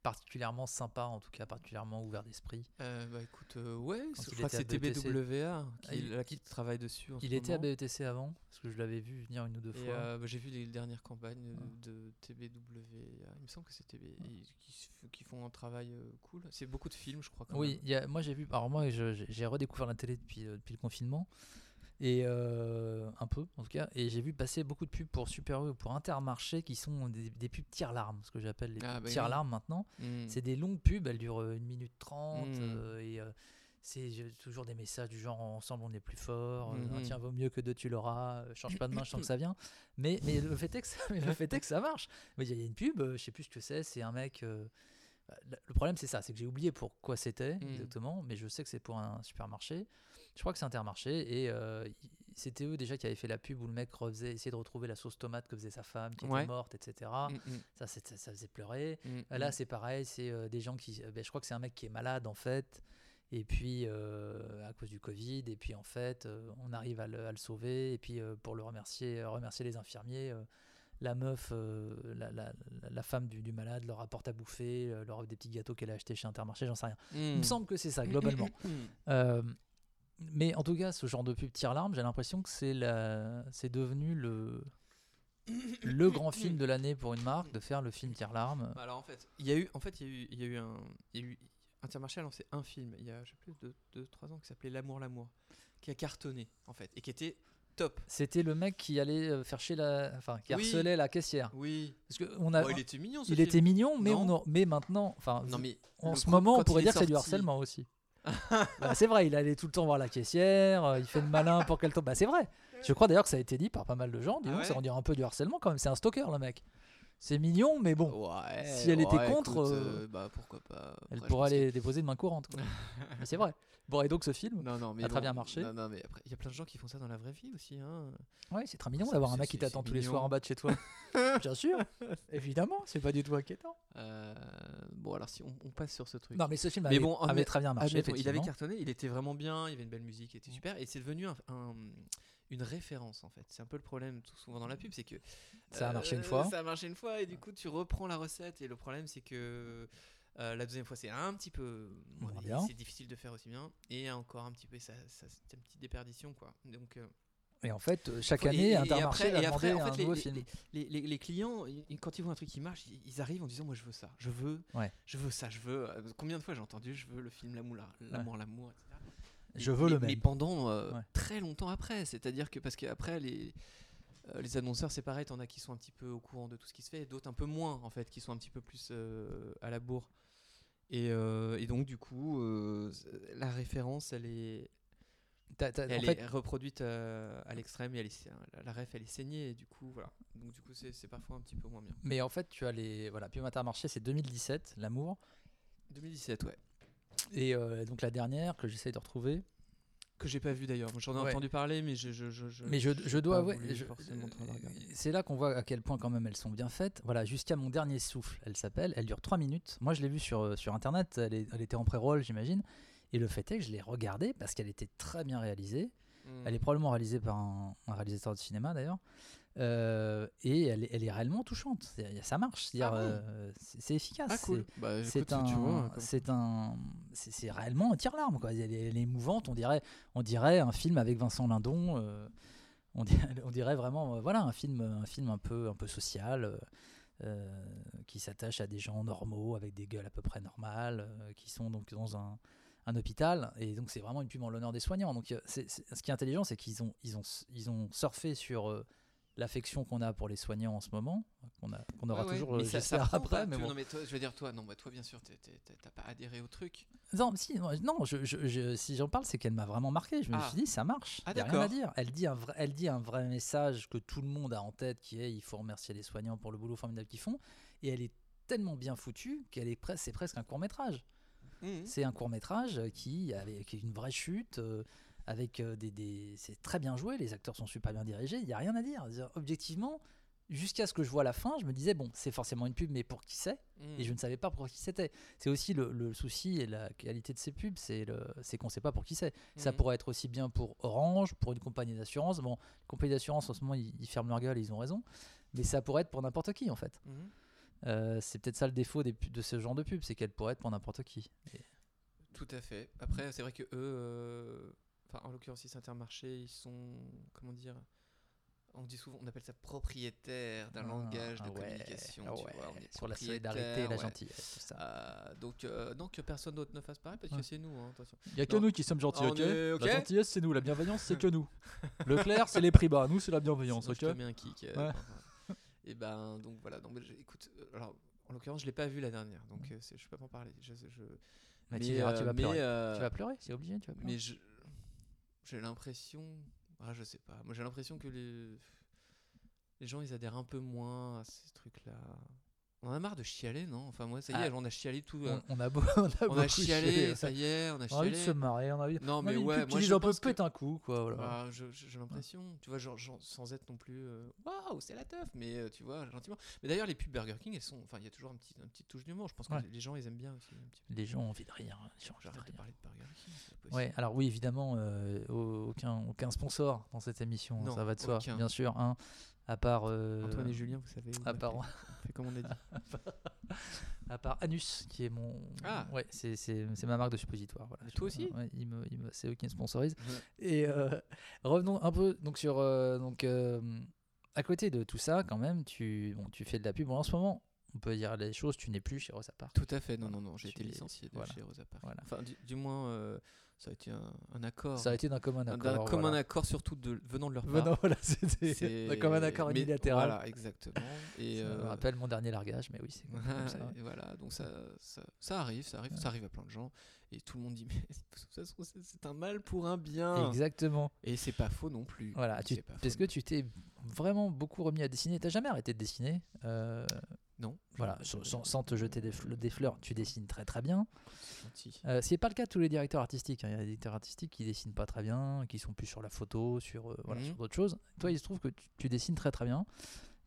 particulièrement sympa, en tout cas particulièrement ouvert d'esprit. Euh, bah écoute, euh, ouais, je crois que c'est T B W A qui, il, là, qui travaille dessus. En il était moment. à B E T C avant, parce que je l'avais vu venir une ou deux et fois. Euh, bah, j'ai vu les dernières campagnes ah. de T B W A. Il me semble que c'est T B ah. qui, qui font un travail euh, cool. C'est beaucoup de films, je crois. Quand oui, même. Y a, moi j'ai vu. Alors moi, je, j'ai redécouvert la télé depuis, euh, depuis le confinement. Et euh, un peu en tout cas, et j'ai vu passer beaucoup de pubs pour Super U ou pour Intermarché qui sont des, des pubs tire-larme, ce que j'appelle les ah, pubs bah tire-larme oui. maintenant. Mmh. C'est des longues pubs, elles durent une minute trente mmh. euh, et euh, c'est toujours des messages du genre ensemble on est plus fort, mmh. euh, tiens vaut mieux que deux tu l'auras, change pas de main, je sens que ça vient. Mais, mais, le, fait est que ça, mais le fait est que ça marche. Il y a une pub, je sais plus ce que c'est, c'est un mec. Euh, le problème c'est ça, c'est que j'ai oublié pour quoi c'était mmh. exactement, mais je sais que c'est pour un supermarché. Je crois que c'est Intermarché et euh, c'était eux déjà qui avaient fait la pub où le mec refaisait, essayait de retrouver la sauce tomate que faisait sa femme qui ouais. était morte, et cetera. Mm-hmm. Ça, c'est, ça, ça faisait pleurer. Mm-hmm. Là, c'est pareil, c'est euh, des gens qui. Ben, je crois que c'est un mec qui est malade en fait, et puis euh, à cause du Covid, et puis en fait, euh, on arrive à le, à le sauver, et puis euh, pour le remercier, remercier les infirmiers. Euh, La meuf, euh, la, la, la femme du, du malade leur apporte à bouffer, euh, leur offre des petits gâteaux qu'elle a achetés chez Intermarché, j'en sais rien. Mmh. Il me semble que c'est ça, globalement. euh, mais en tout cas, ce genre de pub tire-larme, j'ai l'impression que c'est, la... c'est devenu le... le grand film de l'année pour une marque, de faire le film tire-larme. Bah alors en fait, il y a eu, en fait, il y a eu, il y a eu un... Il y a eu... Intermarché a lancé un film, il y a je sais plus, deux trois ans, qui s'appelait L'amour, l'amour, qui a cartonné, en fait, et qui était... Top. C'était le mec qui allait faire chez la, enfin qui oui. harcelait la caissière. Oui. Parce que on a. Oh, il était mignon. Ce il film. était mignon, mais non. on a... mais maintenant, enfin, non, mais en ce pro... moment, on pourrait dire sorti... que c'est du harcèlement aussi. bah, c'est vrai, il allait tout le temps voir la caissière, il fait le malin pour qu'elle tombe. Bah c'est vrai. Je crois d'ailleurs que ça a été dit par pas mal de gens. Disons, ah ouais. ça on dirait un peu du harcèlement quand même. C'est un stalker le mec. C'est mignon, mais bon. Ouais, si elle ouais, était contre, écoute, euh, bah pourquoi pas. Elle après, pourra aller que... déposer de main courante. Quoi. mais c'est vrai. Bon, et donc ce film non, non, mais a très non, bien marché. Non, non, mais après, il y a plein de gens qui font ça dans la vraie vie aussi. Hein. Ouais, c'est très mignon ça, d'avoir un mec qui t'attend tous mignon. les soirs en bas de chez toi. bien sûr, évidemment, c'est pas du tout inquiétant. Euh, bon, alors si on, on passe sur ce truc. Non, mais ce film mais avait, bon, avait mais, très bien marché. Admettons, il avait cartonné, il était vraiment bien, il y avait une belle musique, il était super, et c'est devenu un. un une référence en fait. C'est un peu le problème tout souvent dans la pub, c'est que ça a marché euh, une fois. Ça a marché une fois et du coup tu reprends la recette et le problème c'est que euh, la deuxième fois c'est un petit peu ouais, c'est difficile de faire aussi bien et encore un petit peu ça, ça c'est une petite déperdition quoi. Donc euh, et en fait, chaque année, et, Intermarché et après, a demandé en fait, un les, nouveau les, film. Les, les, les clients, ils, quand ils voient un truc qui marche, ils, ils arrivent en disant « Moi, je veux ça, je veux, ouais. je veux ça, je veux... » Combien de fois j'ai entendu « Je veux le film, l'amour, l'amour, ouais. l'amour, et cetera » Je veux mais, le même. Mais pendant euh, ouais. très longtemps après. C'est-à-dire que, parce qu'après, les, euh, les annonceurs, c'est pareil, t'en as qui sont un petit peu au courant de tout ce qui se fait, et d'autres un peu moins, en fait, qui sont un petit peu plus euh, à la bourre. Et, euh, et donc, du coup, euh, la référence, elle est... T'as, t'as, elle en est fait... reproduite euh, à l'extrême et elle est, la, la ref elle est saignée et du coup voilà donc du coup c'est, c'est parfois un petit peu moins bien mais en fait tu as les voilà puis Intermarché c'est deux mille dix-sept l'amour deux mille dix-sept ouais et euh, donc la dernière que j'essaie de retrouver que j'ai pas vu d'ailleurs j'en ai ouais. entendu parler mais je je je, je mais je je dois avouer je, c'est là qu'on voit à quel point quand même elles sont bien faites voilà jusqu'à mon dernier souffle elle s'appelle elle dure trois minutes moi je l'ai vue sur sur internet elle, est, elle était en pré-roll j'imagine. Et le fait est que je l'ai regardée parce qu'elle était très bien réalisée. Mmh. Elle est probablement réalisée par un, un réalisateur de cinéma d'ailleurs. Euh, et elle, elle est réellement touchante. C'est, ça marche. C'est, ah bon euh, c'est, c'est efficace. Ah cool. C'est, bah, écoute, c'est un, tu vois, c'est un, c'est, c'est réellement un tire-larme quoi. Elle, elle est émouvante. On dirait, on dirait un film avec Vincent Lindon. Euh, on, dirait, on dirait vraiment, euh, voilà, un film, un film un peu, un peu social. Euh, Euh, qui s'attache à des gens normaux avec des gueules à peu près normales euh, qui sont donc dans un, un hôpital et donc c'est vraiment une pub en l'honneur des soignants donc c'est, c'est, ce qui est intelligent c'est qu'ils ont, ils ont, ils ont surfé sur euh, l'affection qu'on a pour les soignants en ce moment qu'on, a, qu'on aura ah ouais, toujours mais ça, ça prend, après mais bon. Non mais toi, je veux dire toi non bah toi bien sûr t'es, t'es, t'as pas adhéré au truc non mais si non, non je, je, je, si j'en parle c'est qu'elle m'a vraiment marqué je me ah. suis dit ça marche ah, y a rien à dire elle dit un vrai elle dit un vrai message que tout le monde a en tête qui est il faut remercier les soignants pour le boulot formidable qu'ils font et elle est tellement bien foutue qu'elle est presque c'est presque un court métrage mmh. c'est un court métrage qui avec une vraie chute euh, avec des, des c'est très bien joué les acteurs sont super bien dirigés il y a rien à dire objectivement. Jusqu'à ce que je vois la fin, je me disais, bon, c'est forcément une pub, mais pour qui c'est ? Mmh. Et je ne savais pas pour qui c'était. C'est aussi le, le souci et la qualité de ces pubs, c'est, le, c'est qu'on ne sait pas pour qui c'est. Mmh. Ça pourrait être aussi bien pour Orange, pour une compagnie d'assurance. Bon, les compagnies d'assurance, en ce moment, ils, ils ferment leur gueule et ils ont raison. Mais ça pourrait être pour n'importe qui, en fait. Mmh. Euh, c'est peut-être ça le défaut des, de ce genre de pub, c'est qu'elle pourrait être pour n'importe qui. Et... Tout à fait. Après, c'est vrai que eux, euh... enfin, en l'occurrence, ils Intermarché, ils sont, comment dire... On dit souvent, on appelle ça propriétaire d'un ah, langage de ouais, communication, ouais, tu vois. On est sur la solidarité, et la gentillesse, tout ça. Euh, donc, euh, non, que personne d'autre ne fasse pareil, parce que ouais. c'est nous, hein, attention. Il n'y a que non. nous qui sommes gentils, ok, est... okay. La gentillesse, c'est nous, la bienveillance, c'est que nous. Leclerc, c'est les prix bas, nous, c'est la bienveillance, ok. Je te mets un kick. Euh, ouais. enfin, et ben, donc voilà. Donc, écoute, alors, en l'occurrence, je l'ai pas vu la dernière, donc euh, c'est, je peux pas en parler. Je, je... Mais, mais tu, verras, euh, tu vas mais pleurer. Euh... Tu vas pleurer, c'est obligé, tu vas pleurer. Mais je... j'ai l'impression. Ah, je sais pas. Moi, j'ai l'impression que les... les gens, ils adhèrent un peu moins à ces trucs-là. On a marre de chialer, non ? Enfin, moi, ça y est, ah, on a chialé tout. On, euh... on a beau, on a, on a chialé, chialé, ça y est, on a chialé. On a envie de se marrer, on a envie. Non, mais ouais, moi, je pense que pète un coup, quoi. Voilà. Bah, je, je, j'ai l'impression, ouais. tu vois, genre, genre, sans être non plus. Waouh, wow, c'est la teuf, mais euh, tu vois, gentiment. Mais d'ailleurs, les pubs Burger King, elles sont. Enfin, il y a toujours un petit, un petit touche d'humour. Je pense que ouais. les gens, ils aiment bien aussi. Un petit peu. Les gens ont envie de rire. Les gens, j'arrête de, de parler de Burger King. Ouais, alors oui, évidemment, euh, aucun, aucun sponsor dans cette émission, non, ça va de soi, aucun. Bien sûr. Hein. À part euh, Antoine et Julien, vous savez. À part, fait comme on a dit. À part Anus, qui est mon. Ah. Ouais, c'est c'est c'est ma marque de suppositoire. Voilà. Toi aussi. Ouais, il me il me c'est eux qui me sponsorisent. Ouais. Et euh, revenons un peu donc sur euh, donc euh, à côté de tout ça quand même, tu bon tu fais de la pub bon, en ce moment. On peut dire les choses. Tu n'es plus chez Rosa Parks. Tout à fait. Non non non. J'ai tu été licencié de voilà. chez Rosa Parks. Voilà. Enfin du, du moins. Euh, Ça a été un, un accord. Ça a été d'un commun accord. D'un commun voilà. accord, surtout de, venant de leur part. Venant, voilà, c'était d'un commun accord unilatéral. Voilà, exactement. Et ça euh... me rappelle mon dernier largage, mais oui, c'est comme ça. Et voilà, donc ça, ça, ça arrive, ça arrive, ouais. ça arrive à plein de gens. Et tout le monde dit, mais de toute façon, c'est, c'est un mal pour un bien. Exactement. Et c'est pas faux non plus. Voilà, tu, parce que tu t'es vraiment beaucoup remis à dessiner. T'as jamais arrêté de dessiner euh... Non. Voilà, sans, sans te jeter des, fle- des fleurs, tu dessines très très bien. Euh, c'est pas le cas de tous les directeurs artistiques. Hein. Il y a des directeurs artistiques qui dessinent pas très bien, qui sont plus sur la photo, sur, euh, voilà, mmh. sur d'autres choses. Toi, il se trouve que tu, tu dessines très très bien.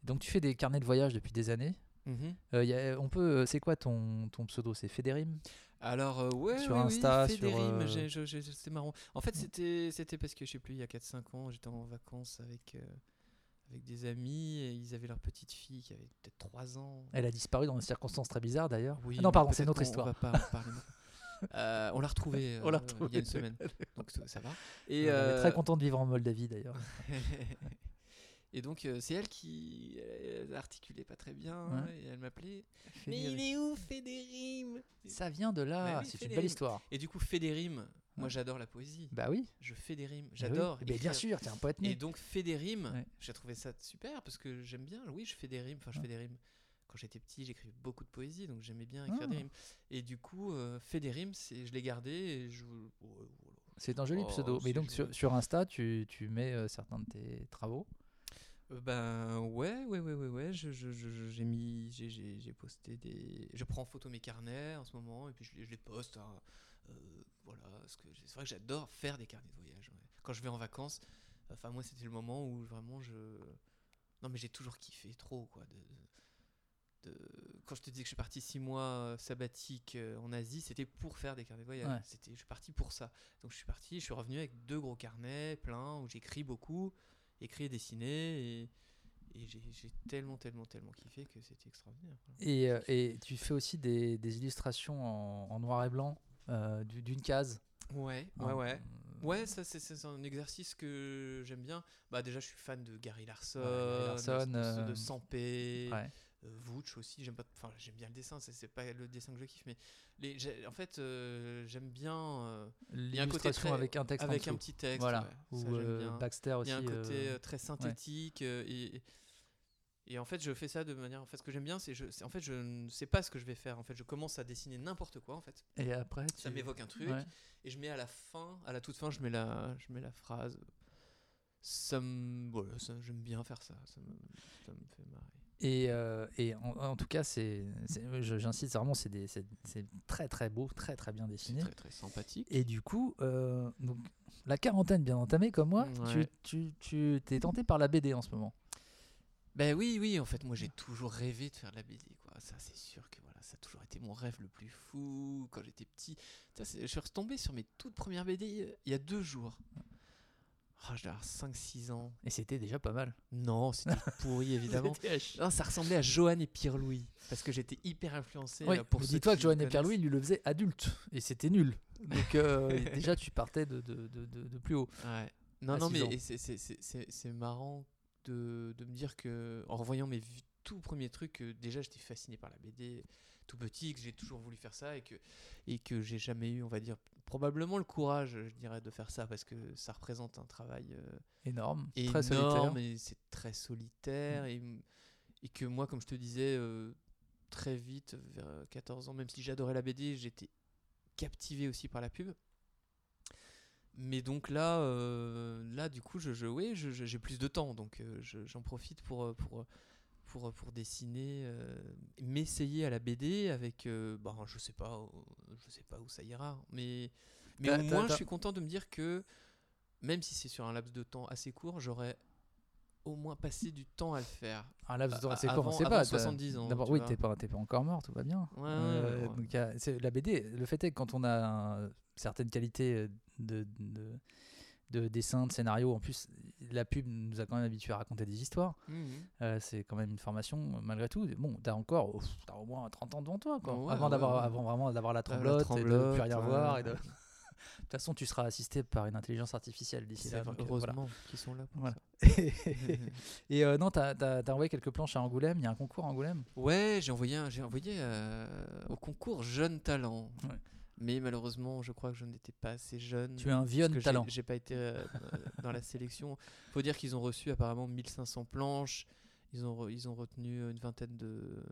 Donc tu fais des carnets de voyage depuis des années. Mm-hmm. Euh, y a, on peut, c'est quoi ton, ton pseudo? C'est Fédérim? Alors, euh, ouais, sur oui, Insta, oui, Fédérim, sur. Euh... J'ai, j'ai, c'était marrant. En fait, c'était, c'était parce que je sais plus, il y a quatre cinq ans, j'étais en vacances avec. Euh... avec des amis, et ils avaient leur petite fille qui avait peut-être trois ans. Elle a disparu dans des circonstances très bizarres d'ailleurs. Oui, ah non, pardon, c'est notre histoire. On va pas en parler. euh, on l'a retrouvée euh, il y a une semaine, donc ça va. Et, on euh... est très content de vivre en Moldavie d'ailleurs. Et donc, euh, c'est elle qui elle articulait pas très bien, hein, et elle m'appelait « Mais il est où, Fédérim ?» Ça vient de là, oui, c'est Fédérim. Une belle histoire. Et du coup, Fédérim, moi j'adore la poésie. Bah oui. Je fais des rimes, j'adore. Mais oui. Bien sûr, t'es un poète. Et donc, Fédérim, ouais. J'ai trouvé ça super, parce que j'aime bien, oui, je fais des rimes, enfin je fais des rimes. Quand j'étais petit, j'écrivais beaucoup de poésie, donc j'aimais bien écrire ah. des rimes. Et du coup, euh, Fédérim, c'est... je l'ai gardé, et je... C'est un joli oh, pseudo. Mais donc, sur, sur Insta, tu, tu mets euh, certains de tes travaux. Ben ouais, ouais, ouais, ouais, ouais. Je, je, je, j'ai mis, j'ai, j'ai, j'ai posté des. Je prends en photo mes carnets en ce moment et puis je, je les poste. Hein. Euh, voilà, parce que c'est vrai que j'adore faire des carnets de voyage. Ouais. Quand je vais en vacances, enfin moi c'était le moment où vraiment je. Non mais j'ai toujours kiffé trop quoi. De, de... Quand je te dis que je suis parti six mois sabbatique en Asie, c'était pour faire des carnets de voyage. Ouais. C'était, je suis parti pour ça. Donc je suis parti, je suis revenu avec deux gros carnets pleins où j'écris beaucoup. Écrire, dessiner, et, et j'ai, j'ai tellement, tellement, tellement kiffé que c'était extraordinaire. Et, euh, et tu fais aussi des, des illustrations en, en noir et blanc, euh, d'une case. Ouais, ouais, ouais. Ouais, ça, c'est, c'est un exercice que j'aime bien. Bah, déjà, je suis fan de Gary Larson, ouais, Larson de, euh... de Sampé, ouais. euh, Vooch aussi. J'aime, pas, j'aime bien le dessin, c'est, c'est pas le dessin que je kiffe, mais les, j'ai, en fait, euh, j'aime bien. Euh, L'illustration avec un texte. Avec en un petit texte. Voilà. Ouais, ou euh, Baxter aussi. Il y a un côté euh... très synthétique. Ouais. Et, et en fait, je fais ça de manière. En fait, ce que j'aime bien, c'est que en fait, je ne sais pas ce que je vais faire. En fait, je commence à dessiner n'importe quoi. En fait. Et après. Ça tu... m'évoque un truc. Ouais. Et je mets à la fin, à la toute fin, je mets la, je mets la phrase. Ça me, voilà, ça, j'aime bien faire ça. Ça me, ça me fait marrer. Et, euh, et en, en tout cas, c'est, c'est, j'insiste vraiment, c'est, des, c'est, c'est très très beau, très très bien dessiné, c'est très très sympathique. Et du coup, euh, donc la quarantaine bien entamée comme moi, ouais. tu, tu, tu t'es tenté par la B D en ce moment. Ben oui, oui. En fait, moi, j'ai toujours rêvé de faire de la B D, quoi. Ça, c'est sûr que. Ça a toujours été mon rêve le plus fou quand j'étais petit. Ça, je suis retombé sur mes toutes premières B D il y a deux jours. Oh, j'avais cinq six ans. Et c'était déjà pas mal. Non, c'était pourri, évidemment. C'était... Non, ça ressemblait à Johan et Pierre-Louis. Parce que j'étais hyper influencé. Oui, là, pour dis-toi que Johan et Pierre-Louis, lui, le faisait adulte. Et c'était nul. Donc euh, déjà, tu partais de, de, de, de, de plus haut. Ouais. Non, non, mais c'est, c'est, c'est, c'est, c'est marrant de, de me dire que, en revoyant mes vues, tout premier truc, euh, déjà j'étais fasciné par la B D tout petit, que j'ai toujours voulu faire ça et que, et que j'ai jamais eu, on va dire, probablement le courage, je dirais, de faire ça parce que ça représente un travail euh, énorme, énorme, très solitaire. Et c'est très solitaire. Mmh. Et, et que moi, comme je te disais, euh, très vite, vers quatorze ans, même si j'adorais la B D, j'étais captivé aussi par la pub. Mais donc là, euh, là du coup, je, je, ouais, je, je, j'ai plus de temps, donc euh, je, j'en profite pour... pour Pour, pour dessiner, euh, m'essayer à la B D avec, euh, bah, je sais pas, je sais pas où ça ira, mais, mais t'as, au moins t'as, t'as. Je suis content de me dire que même si c'est sur un laps de temps assez court, j'aurais au moins passé du temps à le faire. Un laps de temps assez court, on sait pas, soixante-dix ans. D'abord, oui, t'es pas, t'es pas encore mort, tout va bien. Ouais, euh, ouais, ouais. Donc, y a, c'est, la B D, le fait est que quand on a un, certaines qualités de, de de dessin, de scénario. En plus, la pub nous a quand même habitués à raconter des histoires. Mmh. Euh, c'est quand même une formation, malgré tout. Bon, t'as encore oh, t'as au moins trente ans devant toi, quoi. Ouais, avant, ouais, d'avoir, ouais. avant vraiment d'avoir la tremblote, la tremblote et de ne plus rien ouais. voir. Et de... de toute façon, tu seras assisté par une intelligence artificielle d'ici c'est là. Donc, heureusement voilà. qu'ils sont là. Pour voilà. ça. et euh, non, t'as, t'as, t'as envoyé quelques planches à Angoulême. Il y a un concours à Angoulême. Ouais, j'ai envoyé, un, j'ai envoyé euh, au concours Jeunes Talents. Ouais. Mais malheureusement, je crois que je n'étais pas assez jeune. Tu es un vieux talent. J'ai, j'ai pas été euh, dans la sélection. Il faut dire qu'ils ont reçu apparemment mille cinq cents planches. Ils ont, re, ils ont retenu une vingtaine de,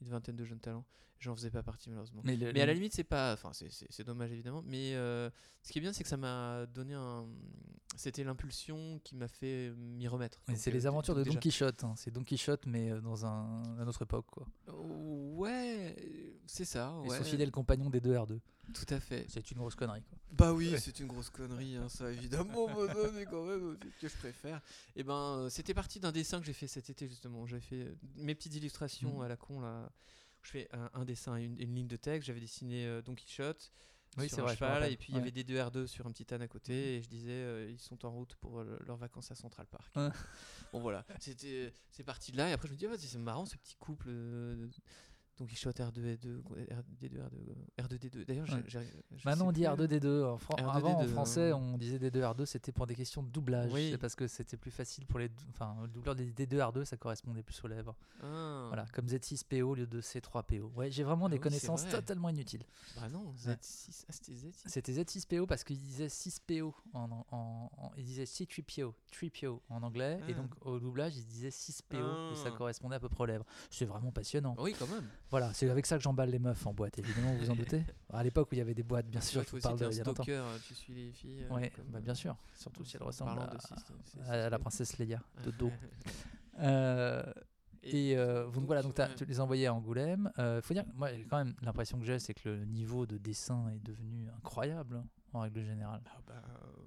une vingtaine de jeunes talents. j'en faisais pas partie malheureusement. Mais, le, mais à la limite, c'est pas, enfin, c'est, c'est, c'est dommage évidemment. Mais euh, ce qui est bien, c'est que ça m'a donné un. C'était l'impulsion qui m'a fait m'y remettre. Mais c'est euh, les aventures de déjà. Don Quichotte. Hein. C'est Don Quichotte, mais dans un, à notre époque, quoi. Ouais, c'est ça. Ouais. Et son fidèle compagnon des deux R deux. Tout à fait. C'est une grosse connerie, quoi. Bah oui, ouais. C'est une grosse connerie, hein, ça évidemment. Mais quand même, c'est ce que je préfère. Et ben, c'était parti d'un dessin que j'ai fait cet été justement. J'avais fait mes petites illustrations mmh. à la con là. Je fais un, un dessin et une, une ligne de texte. J'avais dessiné euh, Don Quichotte oui, sur un vrai, cheval, et puis il ouais. y avait des deux R deux sur un petit âne à côté, et je disais euh, ils sont en route pour euh, leurs vacances à Central Park. Ouais. Bon voilà, c'était c'est parti de là, et après je me dis oh, c'est marrant ce petit couple. Euh, Don Quichotte, R deux D deux, R deux D deux. D'ailleurs, ouais. j'ai, j'ai, maintenant on dit R deux D deux. En Fran- R deux D deux. Avant, en français, on disait D deux R deux, c'était pour des questions de doublage. Oui. C'est parce que c'était plus facile pour les. Enfin, le doubleur des D deux R deux, ça correspondait plus aux lèvres. Ah. Voilà, comme Z six P O au lieu de C trois P O. Ouais, j'ai vraiment ah des oui, connaissances vrai. totalement inutiles. Bah non, Z six. Ah, c'était Z six. C'était Z six P O parce qu'ils disaient six P O. En, en, en, en, ils disaient C trois P O. trois P O en anglais. Ah. Et donc, au doublage, ils disaient six P O. Ah. Et ça correspondait à peu près aux lèvres. C'est vraiment passionnant. Oui, quand même. Voilà, c'est avec ça que j'emballe les meufs en boîte, évidemment, vous vous en doutez. À l'époque où il y avait des boîtes, bien sûr, tu parles de il y a longtemps. Tu suis les filles. Oui, bah bien sûr, surtout si elles ressemblent à, six, c'est, à, c'est à la princesse Leia, Dodo. euh, et et euh, donc voilà, donc tu les envoyais à Angoulême. Il euh, faut dire, moi, quand même, l'impression que j'ai, c'est que le niveau de dessin est devenu incroyable, hein, en règle générale. Ah bah, euh,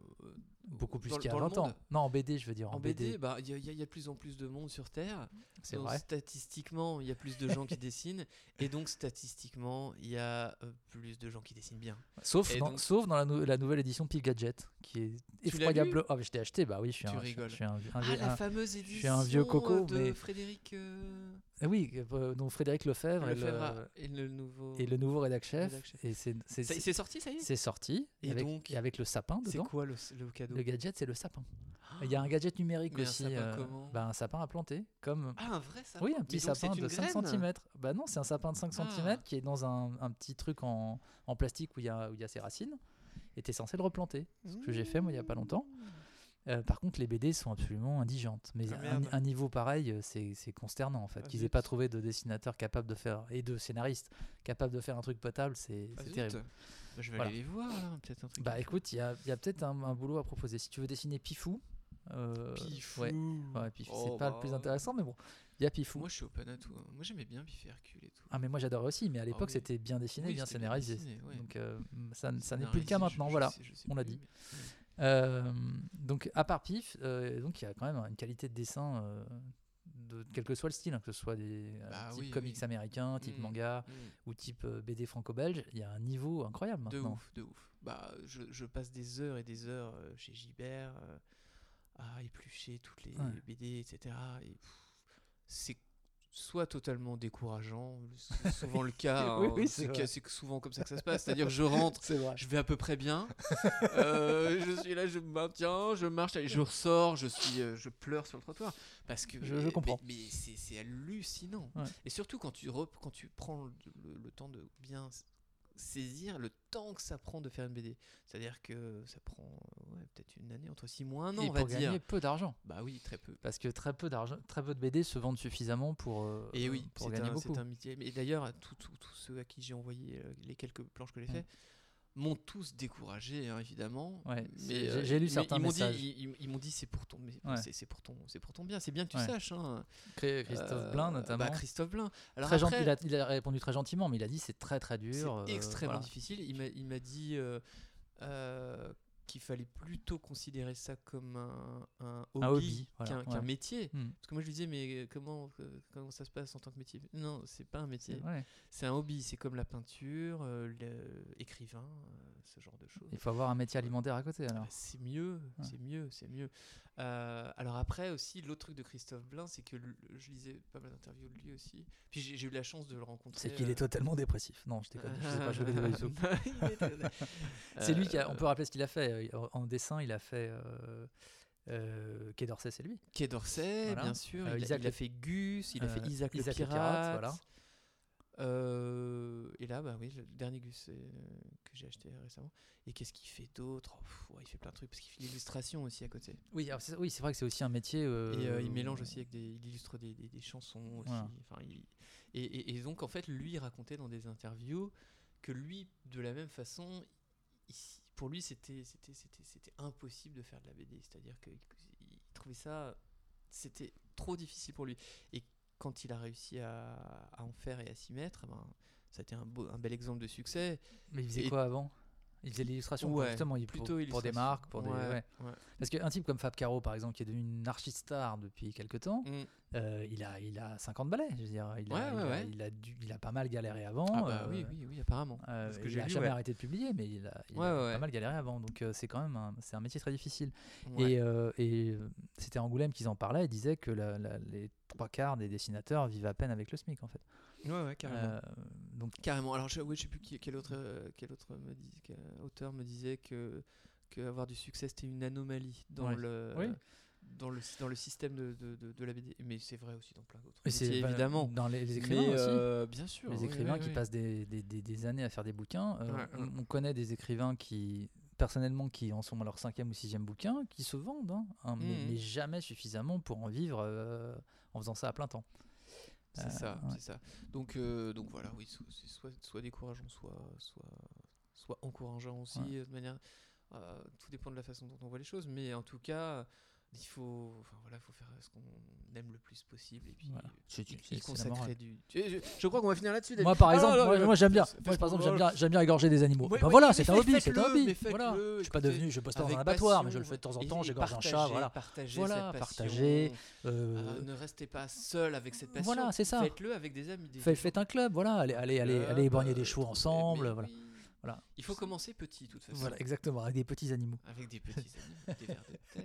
Beaucoup plus dans, qu'il y a longtemps. Non, en B D, je veux dire. En, en B D, il bah, y, y, y a de plus en plus de monde sur Terre. C'est donc, vrai. Statistiquement, il y a plus de gens qui dessinent. Et donc, statistiquement, il y a euh, plus de gens qui dessinent bien. Sauf, dans, donc, sauf dans la, nou- la nouvelle édition de Pif Gadget, qui est effroyable. Ah, oh, je t'ai acheté, bah oui, je suis tu un. Tu rigoles. Je suis un, un, ah, un, la fameuse édition je suis un vieux coco, de mais... Frédéric. Euh... Oui, euh, donc Frédéric Lefebvre, Lefebvre et, le, et, le nouveau... et le nouveau rédac-chef. Rédac-chef. Et c'est, c'est, c'est, c'est sorti, ça y est. C'est sorti. Et avec, donc, et avec le sapin dedans. C'est quoi le, le cadeau ? Le gadget, c'est le sapin. Il oh, y a un gadget numérique mais aussi. Un sapin, euh, comment bah, un sapin à planter. Comme... Ah, un vrai sapin ? Oui, un petit sapin de cinq centimètres. Bah non, c'est un sapin de cinq centimètres qui est dans un, un petit truc en, en plastique où il y a, où y a ses racines. Et tu es censé le replanter. Mmh. Ce que j'ai fait, moi, il n'y a pas longtemps. Euh, par contre, les B D sont absolument indigentes. Mais ah, un, un niveau pareil, c'est, c'est consternant en fait. Ah, qu'ils n'aient pas trouvé de dessinateur capable de faire et de scénariste capable de faire un truc potable, c'est, ah, c'est terrible. Bah, je vais voilà. aller les voir. Hein, peut-être un truc. Bah écoute, il y a, y a peut-être un, un boulot à proposer. Si tu veux dessiner Pifou, euh, Pifou, ouais, ouais, Pifou oh, c'est pas bah... le plus intéressant, mais bon, il y a Pifou. Moi, je suis open à tout. Moi, j'aimais bien Pif et Hercule et tout. Ah mais moi, j'adorais aussi. Mais à l'époque, ah, oui. c'était bien dessiné, oui, bien scénarisé. Bien dessiné, ouais. Donc euh, ça, ça n'est plus le cas je, maintenant. Je voilà, sais, on l'a dit. Euh, donc à part Pif, euh, donc il y a quand même une qualité de dessin, euh, de quel que soit le style, hein, que ce soit des bah type oui, comics oui. américains, type mmh, manga mmh. ou type euh, B D franco-belge, il y a un niveau incroyable maintenant. De ouf, de ouf. Bah je, je passe des heures et des heures euh, chez Gilbert euh, à éplucher toutes les ouais. B D, et cetera. Et pff, c'est soit totalement décourageant, c'est souvent le cas, oui, hein, oui, c'est, c'est, c'est souvent comme ça que ça se passe, c'est-à-dire je rentre, je vais à peu près bien, euh, je suis là, je me maintiens, je marche, allez, je ressors, je, suis, je pleure sur le trottoir, parce que je, mais, je comprends. Mais, mais c'est, c'est hallucinant, ouais. Et surtout quand tu, rep, quand tu prends le, le, le temps de bien saisir le temps que ça prend de faire une B D, c'est-à-dire que ça prend ouais, peut-être une année, entre six mois, un an, on va dire. Et pour gagner peu d'argent. Bah oui, très peu. Parce que très peu d'argent, très peu de B D se vendent suffisamment pour. Euh, et oui, pour c'est gagner un, beaucoup. C'est un métier. Et d'ailleurs, tous ceux à qui j'ai envoyé les quelques planches que j'ai fait mmh. m'ont tous découragé, hein, évidemment. Ouais, mais euh, j'ai, j'ai lu mais certains ils m'ont messages. Dit, ils, ils m'ont dit, c'est pour ton, mais ouais. c'est, c'est pour ton, c'est pour ton bien. C'est bien que tu ouais. saches. Hein. Christophe euh, Blain notamment. Bah, Christophe Blain. Alors très après, gen- il, a, il a répondu très gentiment, mais il a dit c'est très très dur. C'est euh, extrêmement voilà. difficile. Il m'a, il m'a dit euh, euh, qu'il fallait plutôt considérer ça comme un, un hobby, un hobby voilà, qu'un, ouais. qu'un métier. Hmm. Parce que moi je lui disais mais comment, euh, comment ça se passe en tant que métier ? Non, c'est pas un métier, c'est, ouais. c'est un hobby, c'est comme la peinture, euh, l'écrivain, euh, ce genre de choses. Il faut avoir un métier alimentaire à côté alors. Bah, c'est mieux, ouais. c'est mieux, c'est mieux. Euh, alors après aussi, l'autre truc de Christophe Blain, c'est que le, je lisais pas mal d'interviews de lui aussi, puis j'ai, j'ai eu la chance de le rencontrer. C'est qu'il est euh... totalement dépressif. Non, je déconne, je sais pas, je vais dévoiler tout. C'est lui qui a, on peut rappeler ce qu'il a fait. En dessin, il a fait euh, euh, Quai d'Orsay, c'est lui. Quai d'Orsay, voilà. bien sûr. Euh, il, a, il a fait Gus, il a euh, fait Isaac, Isaac le pirate. Le pirate voilà. Euh, et là, bah oui, le dernier Gus euh, que j'ai acheté récemment. Et qu'est-ce qu'il fait d'autre? Oh, pff, ouais, il fait plein de trucs parce qu'il fait l'illustration aussi à côté. Oui, alors c'est, oui, c'est vrai que c'est aussi un métier. Euh... Et euh, il mélange aussi avec des, il illustre des, des, des chansons aussi. Voilà. Enfin, il, et, et, et donc en fait, lui il racontait dans des interviews que lui, de la même façon, il, pour lui c'était, c'était, c'était, c'était impossible de faire de la B D. C'est-à-dire qu'il il trouvait ça, c'était trop difficile pour lui. Et quand il a réussi à, à en faire et à s'y mettre, ben, ça a été un, beau, un bel exemple de succès. Mais il faisait et... quoi avant? Il faisait l'illustration, ouais, justement, il plutôt pour, pour des marques, pour des, ouais, ouais. Ouais. Parce qu'un type comme Fab Caro, par exemple, qui est devenu une archi-star depuis quelques temps, mm. euh, il a, il a cinquante balais, je veux dire, il, ouais, a, ouais, il, a, ouais. il a dû, il a pas mal galéré avant. Ah bah, euh, oui, oui, oui, apparemment. Euh, Parce que il j'ai a lu, jamais ouais. arrêté de publier, mais il a, il ouais, a ouais, pas ouais. mal galéré avant, donc euh, c'est quand même, un, c'est un métier très difficile. Ouais. Et, euh, et c'était Angoulême qu'ils en parlaient, ils disaient que la, la, les trois quarts des dessinateurs vivent à peine avec le SMIC, en fait. Ouais, ouais, carrément. Euh, donc carrément. Alors, je, oui, je sais plus qui, quel autre, euh, quel autre me dis, quel auteur me disait que, que avoir du succès c'était une anomalie dans ouais. le. Oui. Dans le, dans le système de, de, de, de la B D, mais c'est vrai aussi dans plein d'autres métiers, c'est, évidemment. Dans les, les écrivains mais, aussi. Euh, bien sûr. Les oui, écrivains oui, qui oui. passent des, des, des, des années à faire des bouquins. Euh, ouais, on, ouais. on connaît des écrivains qui, personnellement, qui en sont à leur cinquième ou sixième bouquin, qui se vendent, hein, hein, mmh. mais, mais jamais suffisamment pour en vivre euh, en faisant ça à plein temps. C'est euh, ça, ouais. c'est ça. Donc, euh, donc voilà, oui, so, c'est soit, soit décourageant, soit, soit, soit encourageant aussi, ouais. de manière. Euh, tout dépend de la façon dont on voit les choses, mais en tout cas. Il faut, enfin voilà, faut faire ce qu'on aime le plus possible et puis voilà. c'est, c'est, c'est consacrer du. Je, je crois qu'on va finir là-dessus. David. Moi, par exemple, ah, non, moi, non, moi j'aime bien. Moi, par exemple, j'aime bien, j'aime bien égorger des animaux. Ouais, bah ouais, voilà, c'est un hobby, c'est un hobby. Voilà. Je suis pas devenu, je bosse pas dans un abattoir, mais je le fais de temps en temps. J'égorge un chat, voilà. Partagez, voilà, partagez. Euh, ne restez pas seul avec cette passion. Voilà, c'est ça. Faites-le avec des amis. Des Faites gens. un club, voilà. Allez, allez, allez, allez éborgner des choux ensemble, voilà. Voilà. Il faut commencer petit, de toute façon. Voilà, exactement, avec des petits animaux. Avec des petits animaux, des vers de terre,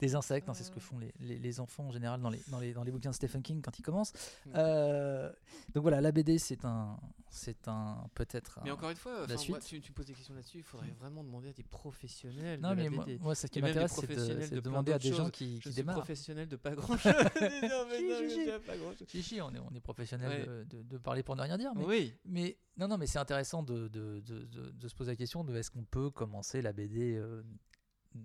des insectes, hein, c'est ce que font les, les, les enfants en général dans les, dans, les, dans les bouquins de Stephen King quand ils commencent. Euh, donc voilà, la B D, c'est un, c'est un peut-être. Mais un, encore une fois, la suite. Moi, tu, tu me poses des questions là-dessus. Il faudrait vraiment demander à des professionnels. Non, de mais la B D. Moi, moi, ça qui et m'intéresse, c'est de, c'est de demander à des choses. gens qui, qui démarrent. Professionnels de pas grand-chose. Chichi, on est, on est professionnels ouais. de, de, de parler pour ne rien dire. Mais, oui. Mais non, non, mais c'est intéressant de. de De, de, de se poser la question de est-ce qu'on peut commencer la B D euh,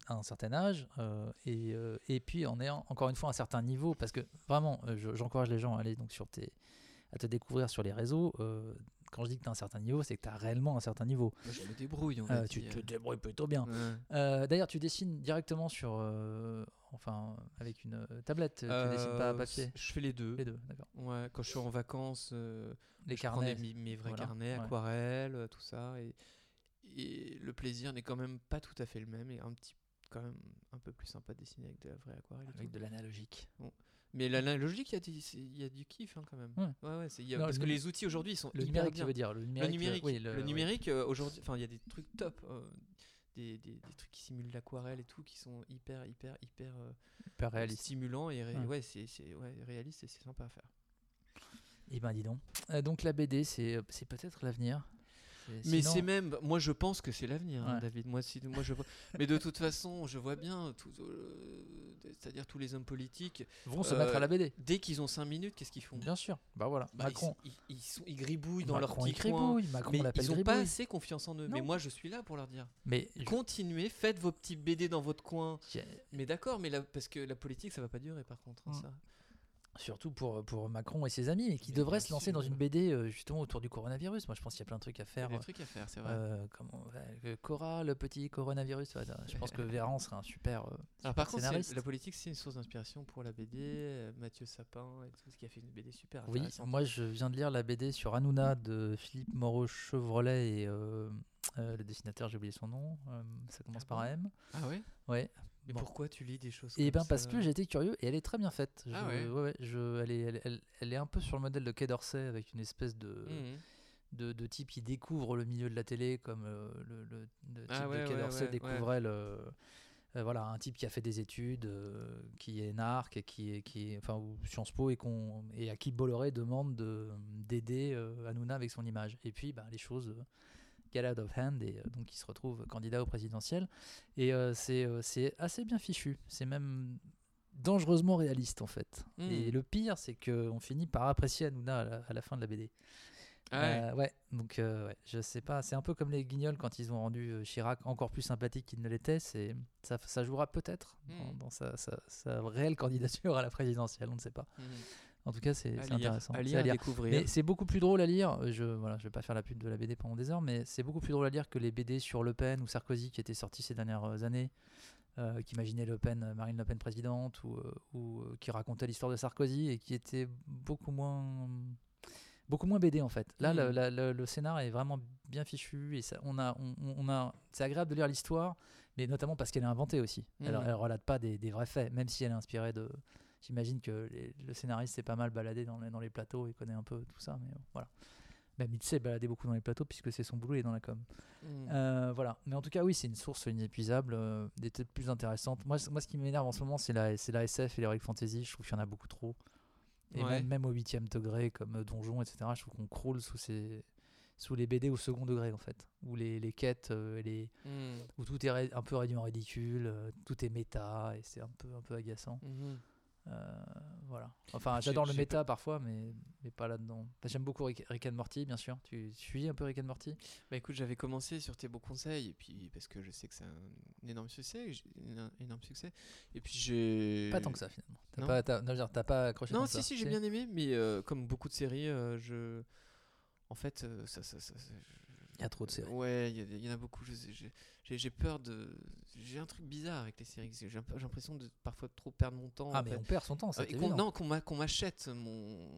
à un certain âge euh, et, euh, et puis en ayant encore une fois un certain niveau, parce que vraiment je, j'encourage les gens à aller donc sur tes, à te découvrir sur les réseaux. Euh, quand je dis que tu as un certain niveau, c'est que tu as réellement un certain niveau. Moi, je me débrouille, on euh, tu te débrouilles plutôt bien. Ouais. Euh, d'ailleurs, tu dessines directement sur euh, enfin avec une tablette, tu euh, dessines pas à papier. Je fais les deux. Les deux, d'accord. Ouais, quand je suis en vacances, euh, les je carnets, prends des, mes vrais voilà. carnets, aquarelles, ouais. tout ça, et, et le plaisir n'est quand même pas tout à fait le même, et un petit, quand même un peu plus sympa de dessiner avec de la vraie aquarelle, avec de l'analogique. Bon. Mais l'analogique, il y a du kiff hein, quand même. Ouais. Ouais, ouais, c'est, y a, non, parce que les outils aujourd'hui, ils sont le numérique, tu veux dire le numérique. Le numérique, euh, oui, le, le numérique euh, aujourd'hui, enfin, il y a des trucs top, euh, des, des, des trucs qui simulent l'aquarelle et tout, qui sont hyper, hyper, hyper, euh, hyper réaliste. stimulants et ré- ouais. Ouais, c'est, c'est, ouais, réaliste et c'est sympa à faire. Et ben dis donc. Euh, donc la B D, c'est, c'est peut-être l'avenir. Sinon... Mais c'est même, moi je pense que c'est l'avenir, ouais. hein, David. Moi, si, moi je vois. Mais de toute façon, je vois bien, tout, euh, c'est-à-dire tous les hommes politiques vont euh, se mettre à la B D. Dès qu'ils ont cinq minutes, qu'est-ce qu'ils font ? Bien sûr. Bah voilà. Bah, Macron. Ils, ils, ils, sont, ils gribouillent dans Macron, leur petit coin. Macron, mais ils n'ont pas assez confiance en eux. Non. Mais moi, je suis là pour leur dire. Mais continuez, faites vos petites B D dans votre coin. J'ai... Mais d'accord, mais la, parce que la politique, ça va pas durer, par contre, hein, mm. ça. Surtout pour, pour Macron et ses amis, et qui devraient se lancer dans une B D euh, justement autour du coronavirus. Moi, je pense qu'il y a plein de trucs à faire. Il y a des trucs à faire, c'est vrai. Euh, comment, euh, Cora, le petit coronavirus. Ouais, je pense que Véran serait un super, euh, super par scénariste. Contre, la politique, c'est une source d'inspiration pour la B D. Euh, Mathieu Sapin, et tout ce qui a fait une B D super intéressante. Oui, moi, je viens de lire la B D sur Hanouna de Philippe Moreau-Chevrolet et euh, euh, le dessinateur, j'ai oublié son nom. Euh, ça commence ah par bon. M. Ah oui ouais. Mais bon. Pourquoi tu lis des choses comme ça ? Eh ben parce que j'ai été curieux et elle est très bien faite. Je, ah ouais. Ouais, ouais, je, elle, est, elle, elle, elle est un peu sur le modèle de Quai d'Orsay avec une espèce de, mmh. de, de type qui découvre le milieu de la télé comme euh, le, le, le type ah ouais, de Quai ouais, d'Orsay ouais, découvrait ouais. le... Euh, voilà, un type qui a fait des études, euh, qui est narc, qui est, qui est, enfin, ou Sciences Po, et, qu'on, et à qui Bolloré demande de, d'aider euh, Hanouna avec son image. Et puis, bah, les choses... Euh, get out of hand et euh, donc il se retrouve candidat au présidentiel et euh, c'est, euh, c'est assez bien fichu, c'est même dangereusement réaliste en fait. Mmh. Et le pire, c'est qu'on finit par apprécier Hanouna à la, à la fin de la B D. Ah ouais. Euh, ouais, donc euh, ouais, je sais pas, c'est un peu comme les Guignols quand ils ont rendu Chirac encore plus sympathique qu'il ne l'était, c'est, ça, ça jouera peut-être mmh. dans, dans sa, sa, sa réelle candidature à la présidentielle, on ne sait pas. Mmh. En tout cas, c'est, c'est lire, intéressant. À lire, c'est à lire. À découvrir. Mais c'est beaucoup plus drôle à lire. Je voilà, je vais pas faire la pub de la B D pendant des heures, mais c'est beaucoup plus drôle à lire que les B D sur Le Pen ou Sarkozy qui étaient sortis ces dernières années, euh, qui imaginaient Le Pen, Marine Le Pen présidente, ou, ou qui racontaient l'histoire de Sarkozy et qui étaient beaucoup moins, beaucoup moins B D en fait. Là, mmh. la, la, la, le scénar est vraiment bien fichu et ça, on a, on, on a, c'est agréable de lire l'histoire, mais notamment parce qu'elle est inventée aussi. Mmh. Elle, elle relate pas des, des vrais faits, même si elle est inspirée de. J'imagine que les, le scénariste s'est pas mal baladé dans les, dans les plateaux et connaît un peu tout ça, mais bon, voilà. Même il s'est baladé beaucoup dans les plateaux puisque c'est son boulot, il est dans la com. Mmh. Euh, voilà. Mais en tout cas, oui, c'est une source inépuisable, euh, des têtes plus intéressantes. Moi, moi, ce qui m'énerve en ce moment, c'est la, c'est la S F et l'heroic fantasy. Je trouve qu'il y en a beaucoup trop. Et ouais. même, même au huitième degré, comme Donjon, et cetera, je trouve qu'on croule sous ces... sous les B D au second degré en fait, où les, les quêtes, euh, les... Mmh. où tout est ré... un peu réduit en ridicule, euh, tout est méta, et c'est un peu, un peu agaçant. Mmh. Euh, voilà. Enfin, j'adore j'ai, le j'ai méta p... parfois, mais, mais pas là-dedans. Enfin, j'aime beaucoup Rick, Rick and Morty, bien sûr. Tu suis un peu Rick and Morty ? Bah écoute, j'avais commencé sur tes bons conseils, et puis parce que je sais que c'est un énorme succès, un énorme succès. Et puis j'ai. Pas tant que ça finalement. T'as non. pas, t'as, non, genre, t'as pas accroché. Non, si ça, si, j'ai c'est... bien aimé, mais euh, comme beaucoup de séries, euh, je. En fait, euh, ça, ça, ça. ça je... Il y a trop de séries. Ouais, il y, y en a beaucoup. Je, je, j'ai, j'ai peur de. J'ai un truc bizarre avec les séries. J'ai, j'ai l'impression de parfois trop perdre mon temps. Ah, mais fait. On perd son temps, ça. Euh, qu'on, non, qu'on, m'a, qu'on m'achète mon.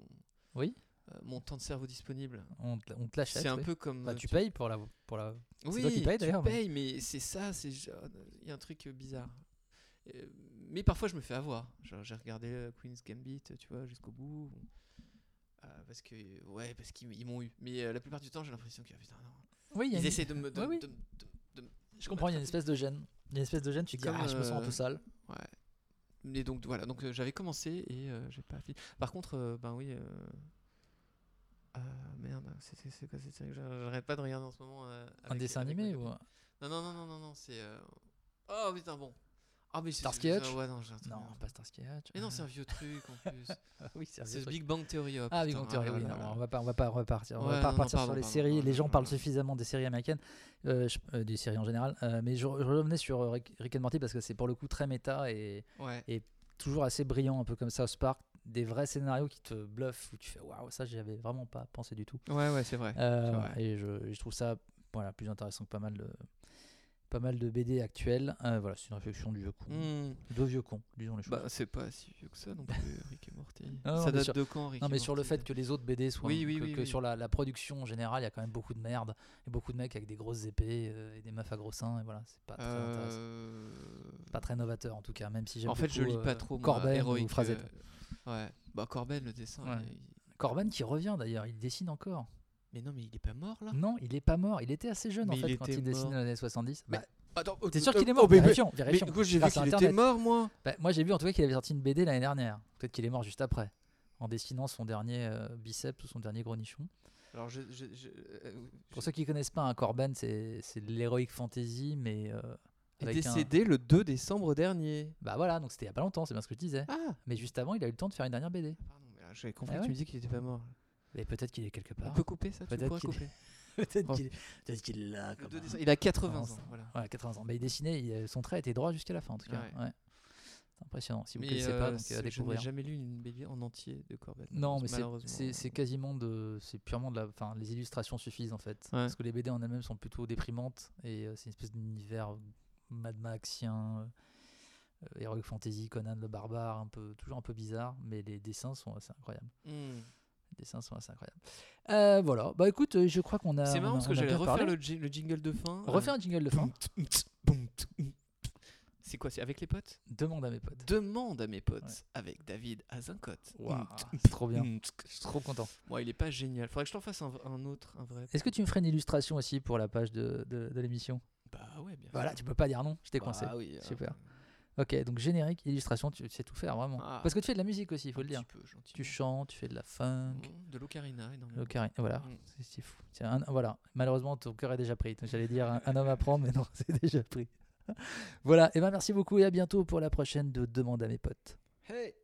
Oui. Euh, mon temps de cerveau disponible. On te, on te l'achète. C'est un oui. peu comme. Bah, tu, tu payes pour la. Pour la... Oui, c'est toi qui paye, d'ailleurs, tu payes, mais... mais c'est ça. C'est... Il y a un truc bizarre. Euh, mais parfois, je me fais avoir. Genre, j'ai regardé Queen's Gambit, tu vois, jusqu'au bout. Euh, parce que. Ouais, parce qu'ils ils m'ont eu. Mais euh, la plupart du temps, j'ai l'impression que. Ah, putain, non. Oui, ils essaient une... de me. De, oui, oui. De, de, de, de je comprends, il y a une espèce de gêne. Il y a une espèce de gêne, tu te dis, ah, euh... je me sens un peu sale. Ouais. Et donc, voilà, donc euh, j'avais commencé et euh, j'ai pas fini. Par contre, euh, ben oui. Euh... Euh, merde, c'est, c'est, c'est quoi cette série que j'arrête pas de regarder en ce moment. Euh, avec, un dessin avec, animé avec... ou. Non, non, non, non, non, non, c'est. Euh... Oh putain, bon. Ah, mais Starsky Hutch? Ouais, non, non, pas Starsky Hutch. Mais non, c'est un vieux truc en plus. Oui, c'est un vieux c'est truc. Big Bang Theory. Oh, ah, putain, Big Bang Theory, ah, oui. Non, on va pas, on va pas repartir. On ouais, va pas repartir non, non, sur pardon, les pardon, séries. Pardon, les gens non, parlent non. suffisamment des séries américaines, euh, je, euh, des séries en général. Euh, mais je, je revenais sur Rick, Rick and Morty parce que c'est pour le coup très méta et, ouais. et toujours assez brillant, un peu comme South Park. Des vrais scénarios qui te bluffent où tu fais waouh, ça j'avais vraiment pas pensé du tout. Ouais, ouais, c'est vrai. Euh, c'est vrai. Et je, je trouve ça voilà, plus intéressant que pas mal de. Pas mal de B D actuels. Euh, voilà, c'est une réflexion du vieux con. Mmh. De vieux con, disons les choses. Bah, c'est pas si vieux que ça non plus, Rick et Morty. Non, non, ça date sur... de quand, Rick Non, mais et Morty. Sur le fait que les autres B D soient. Oui, oui, que, oui, que oui. Sur la, la production en général, il y a quand même beaucoup de merde. Et beaucoup de mecs avec des grosses épées euh, et des meufs à gros seins. Et voilà, c'est pas très euh... Pas très novateur en tout cas, même si j'aime en beaucoup. En fait, je lis pas trop. Euh, moi, Corben, héroïque, ou Phrasé. Euh... Ouais, bah, Corben, le dessin. Ouais. Il... Corben qui revient d'ailleurs, il dessine encore. Mais non, mais il est pas mort là? Non, il est pas mort. Il était assez jeune mais en fait il quand il dessinait dans les années soixante-dix. Mais bah, attends, t'es sûr qu'il est mort? Oh, vérifions, mais, vérifions. Mais du coup, j'ai vu qu'il était mort, moi. Bah, moi, j'ai vu en tout cas qu'il avait sorti une B D l'année dernière. Peut-être qu'il est mort juste après, en dessinant son dernier euh, biceps ou son dernier gros nichon. Alors, je, je, je, euh, pour je... ceux qui connaissent pas, hein, Corben, c'est, c'est de l'heroic fantasy, mais. Euh, Il est décédé un... le deux décembre dernier. Bah voilà, donc c'était il y a pas longtemps, c'est bien ce que je disais. Ah. Mais juste avant, il a eu le temps de faire une dernière B D. Pardon, mais là, j'avais compris ah ouais. que tu me disais qu'il était pas mort. Mais peut-être qu'il est quelque part. On peut couper ça, peut-être tu pourras couper. peut-être, oh. qu'il... peut-être qu'il l'a. Il a quatre-vingts ans. Voilà. Ouais, quatre-vingts ans. Mais il dessinait, il... son trait était droit jusqu'à la fin en tout cas. Ouais. Ouais. C'est impressionnant. Si vous ne connaissez euh, pas, donc, à découvrir. Je n'ai jamais lu une B D en entier de Corben. Non, mais c'est, c'est, c'est quasiment de, c'est purement de la, enfin, les illustrations suffisent en fait, ouais. parce que les B D en elles-mêmes sont plutôt déprimantes et euh, c'est une espèce d'univers Mad Maxien, euh, heroic fantasy, Conan le barbare, un peu, toujours un peu bizarre, mais les dessins sont assez incroyables. Mm. Les dessins sont assez incroyables. Euh, voilà, bah écoute, je crois qu'on a. C'est marrant on a, parce que j'allais refaire le, gi- le jingle de fin. Refaire euh... un jingle de fin. C'est quoi? C'est avec les potes? Demande à mes potes. Demande à mes potes ouais. avec David Azencott. Waouh, c'est trop bien. Je suis trop content. Moi, ouais, il est pas génial. Faudrait que je t'en fasse un, un autre, un vrai. Est-ce que tu me ferais une illustration aussi pour la page de, de, de l'émission? Bah ouais, bien. Voilà, fait. Tu peux pas dire non. Je t'ai bah, coincé. Ah oui. Super. Euh... Ok, donc générique, illustration, tu sais tout faire vraiment. Ah, parce que tu fais de la musique aussi, il faut le dire. Peu, tu chantes, tu fais de la funk. De l'ocarina, énormément. L'ocarina, voilà. Mm. C'est, c'est fou. C'est un, voilà. Malheureusement, ton cœur est déjà pris. Donc, j'allais dire un, un homme à prendre, mais non, c'est déjà pris. Voilà, et ben merci beaucoup et à bientôt pour la prochaine de Demande à mes potes. Hey,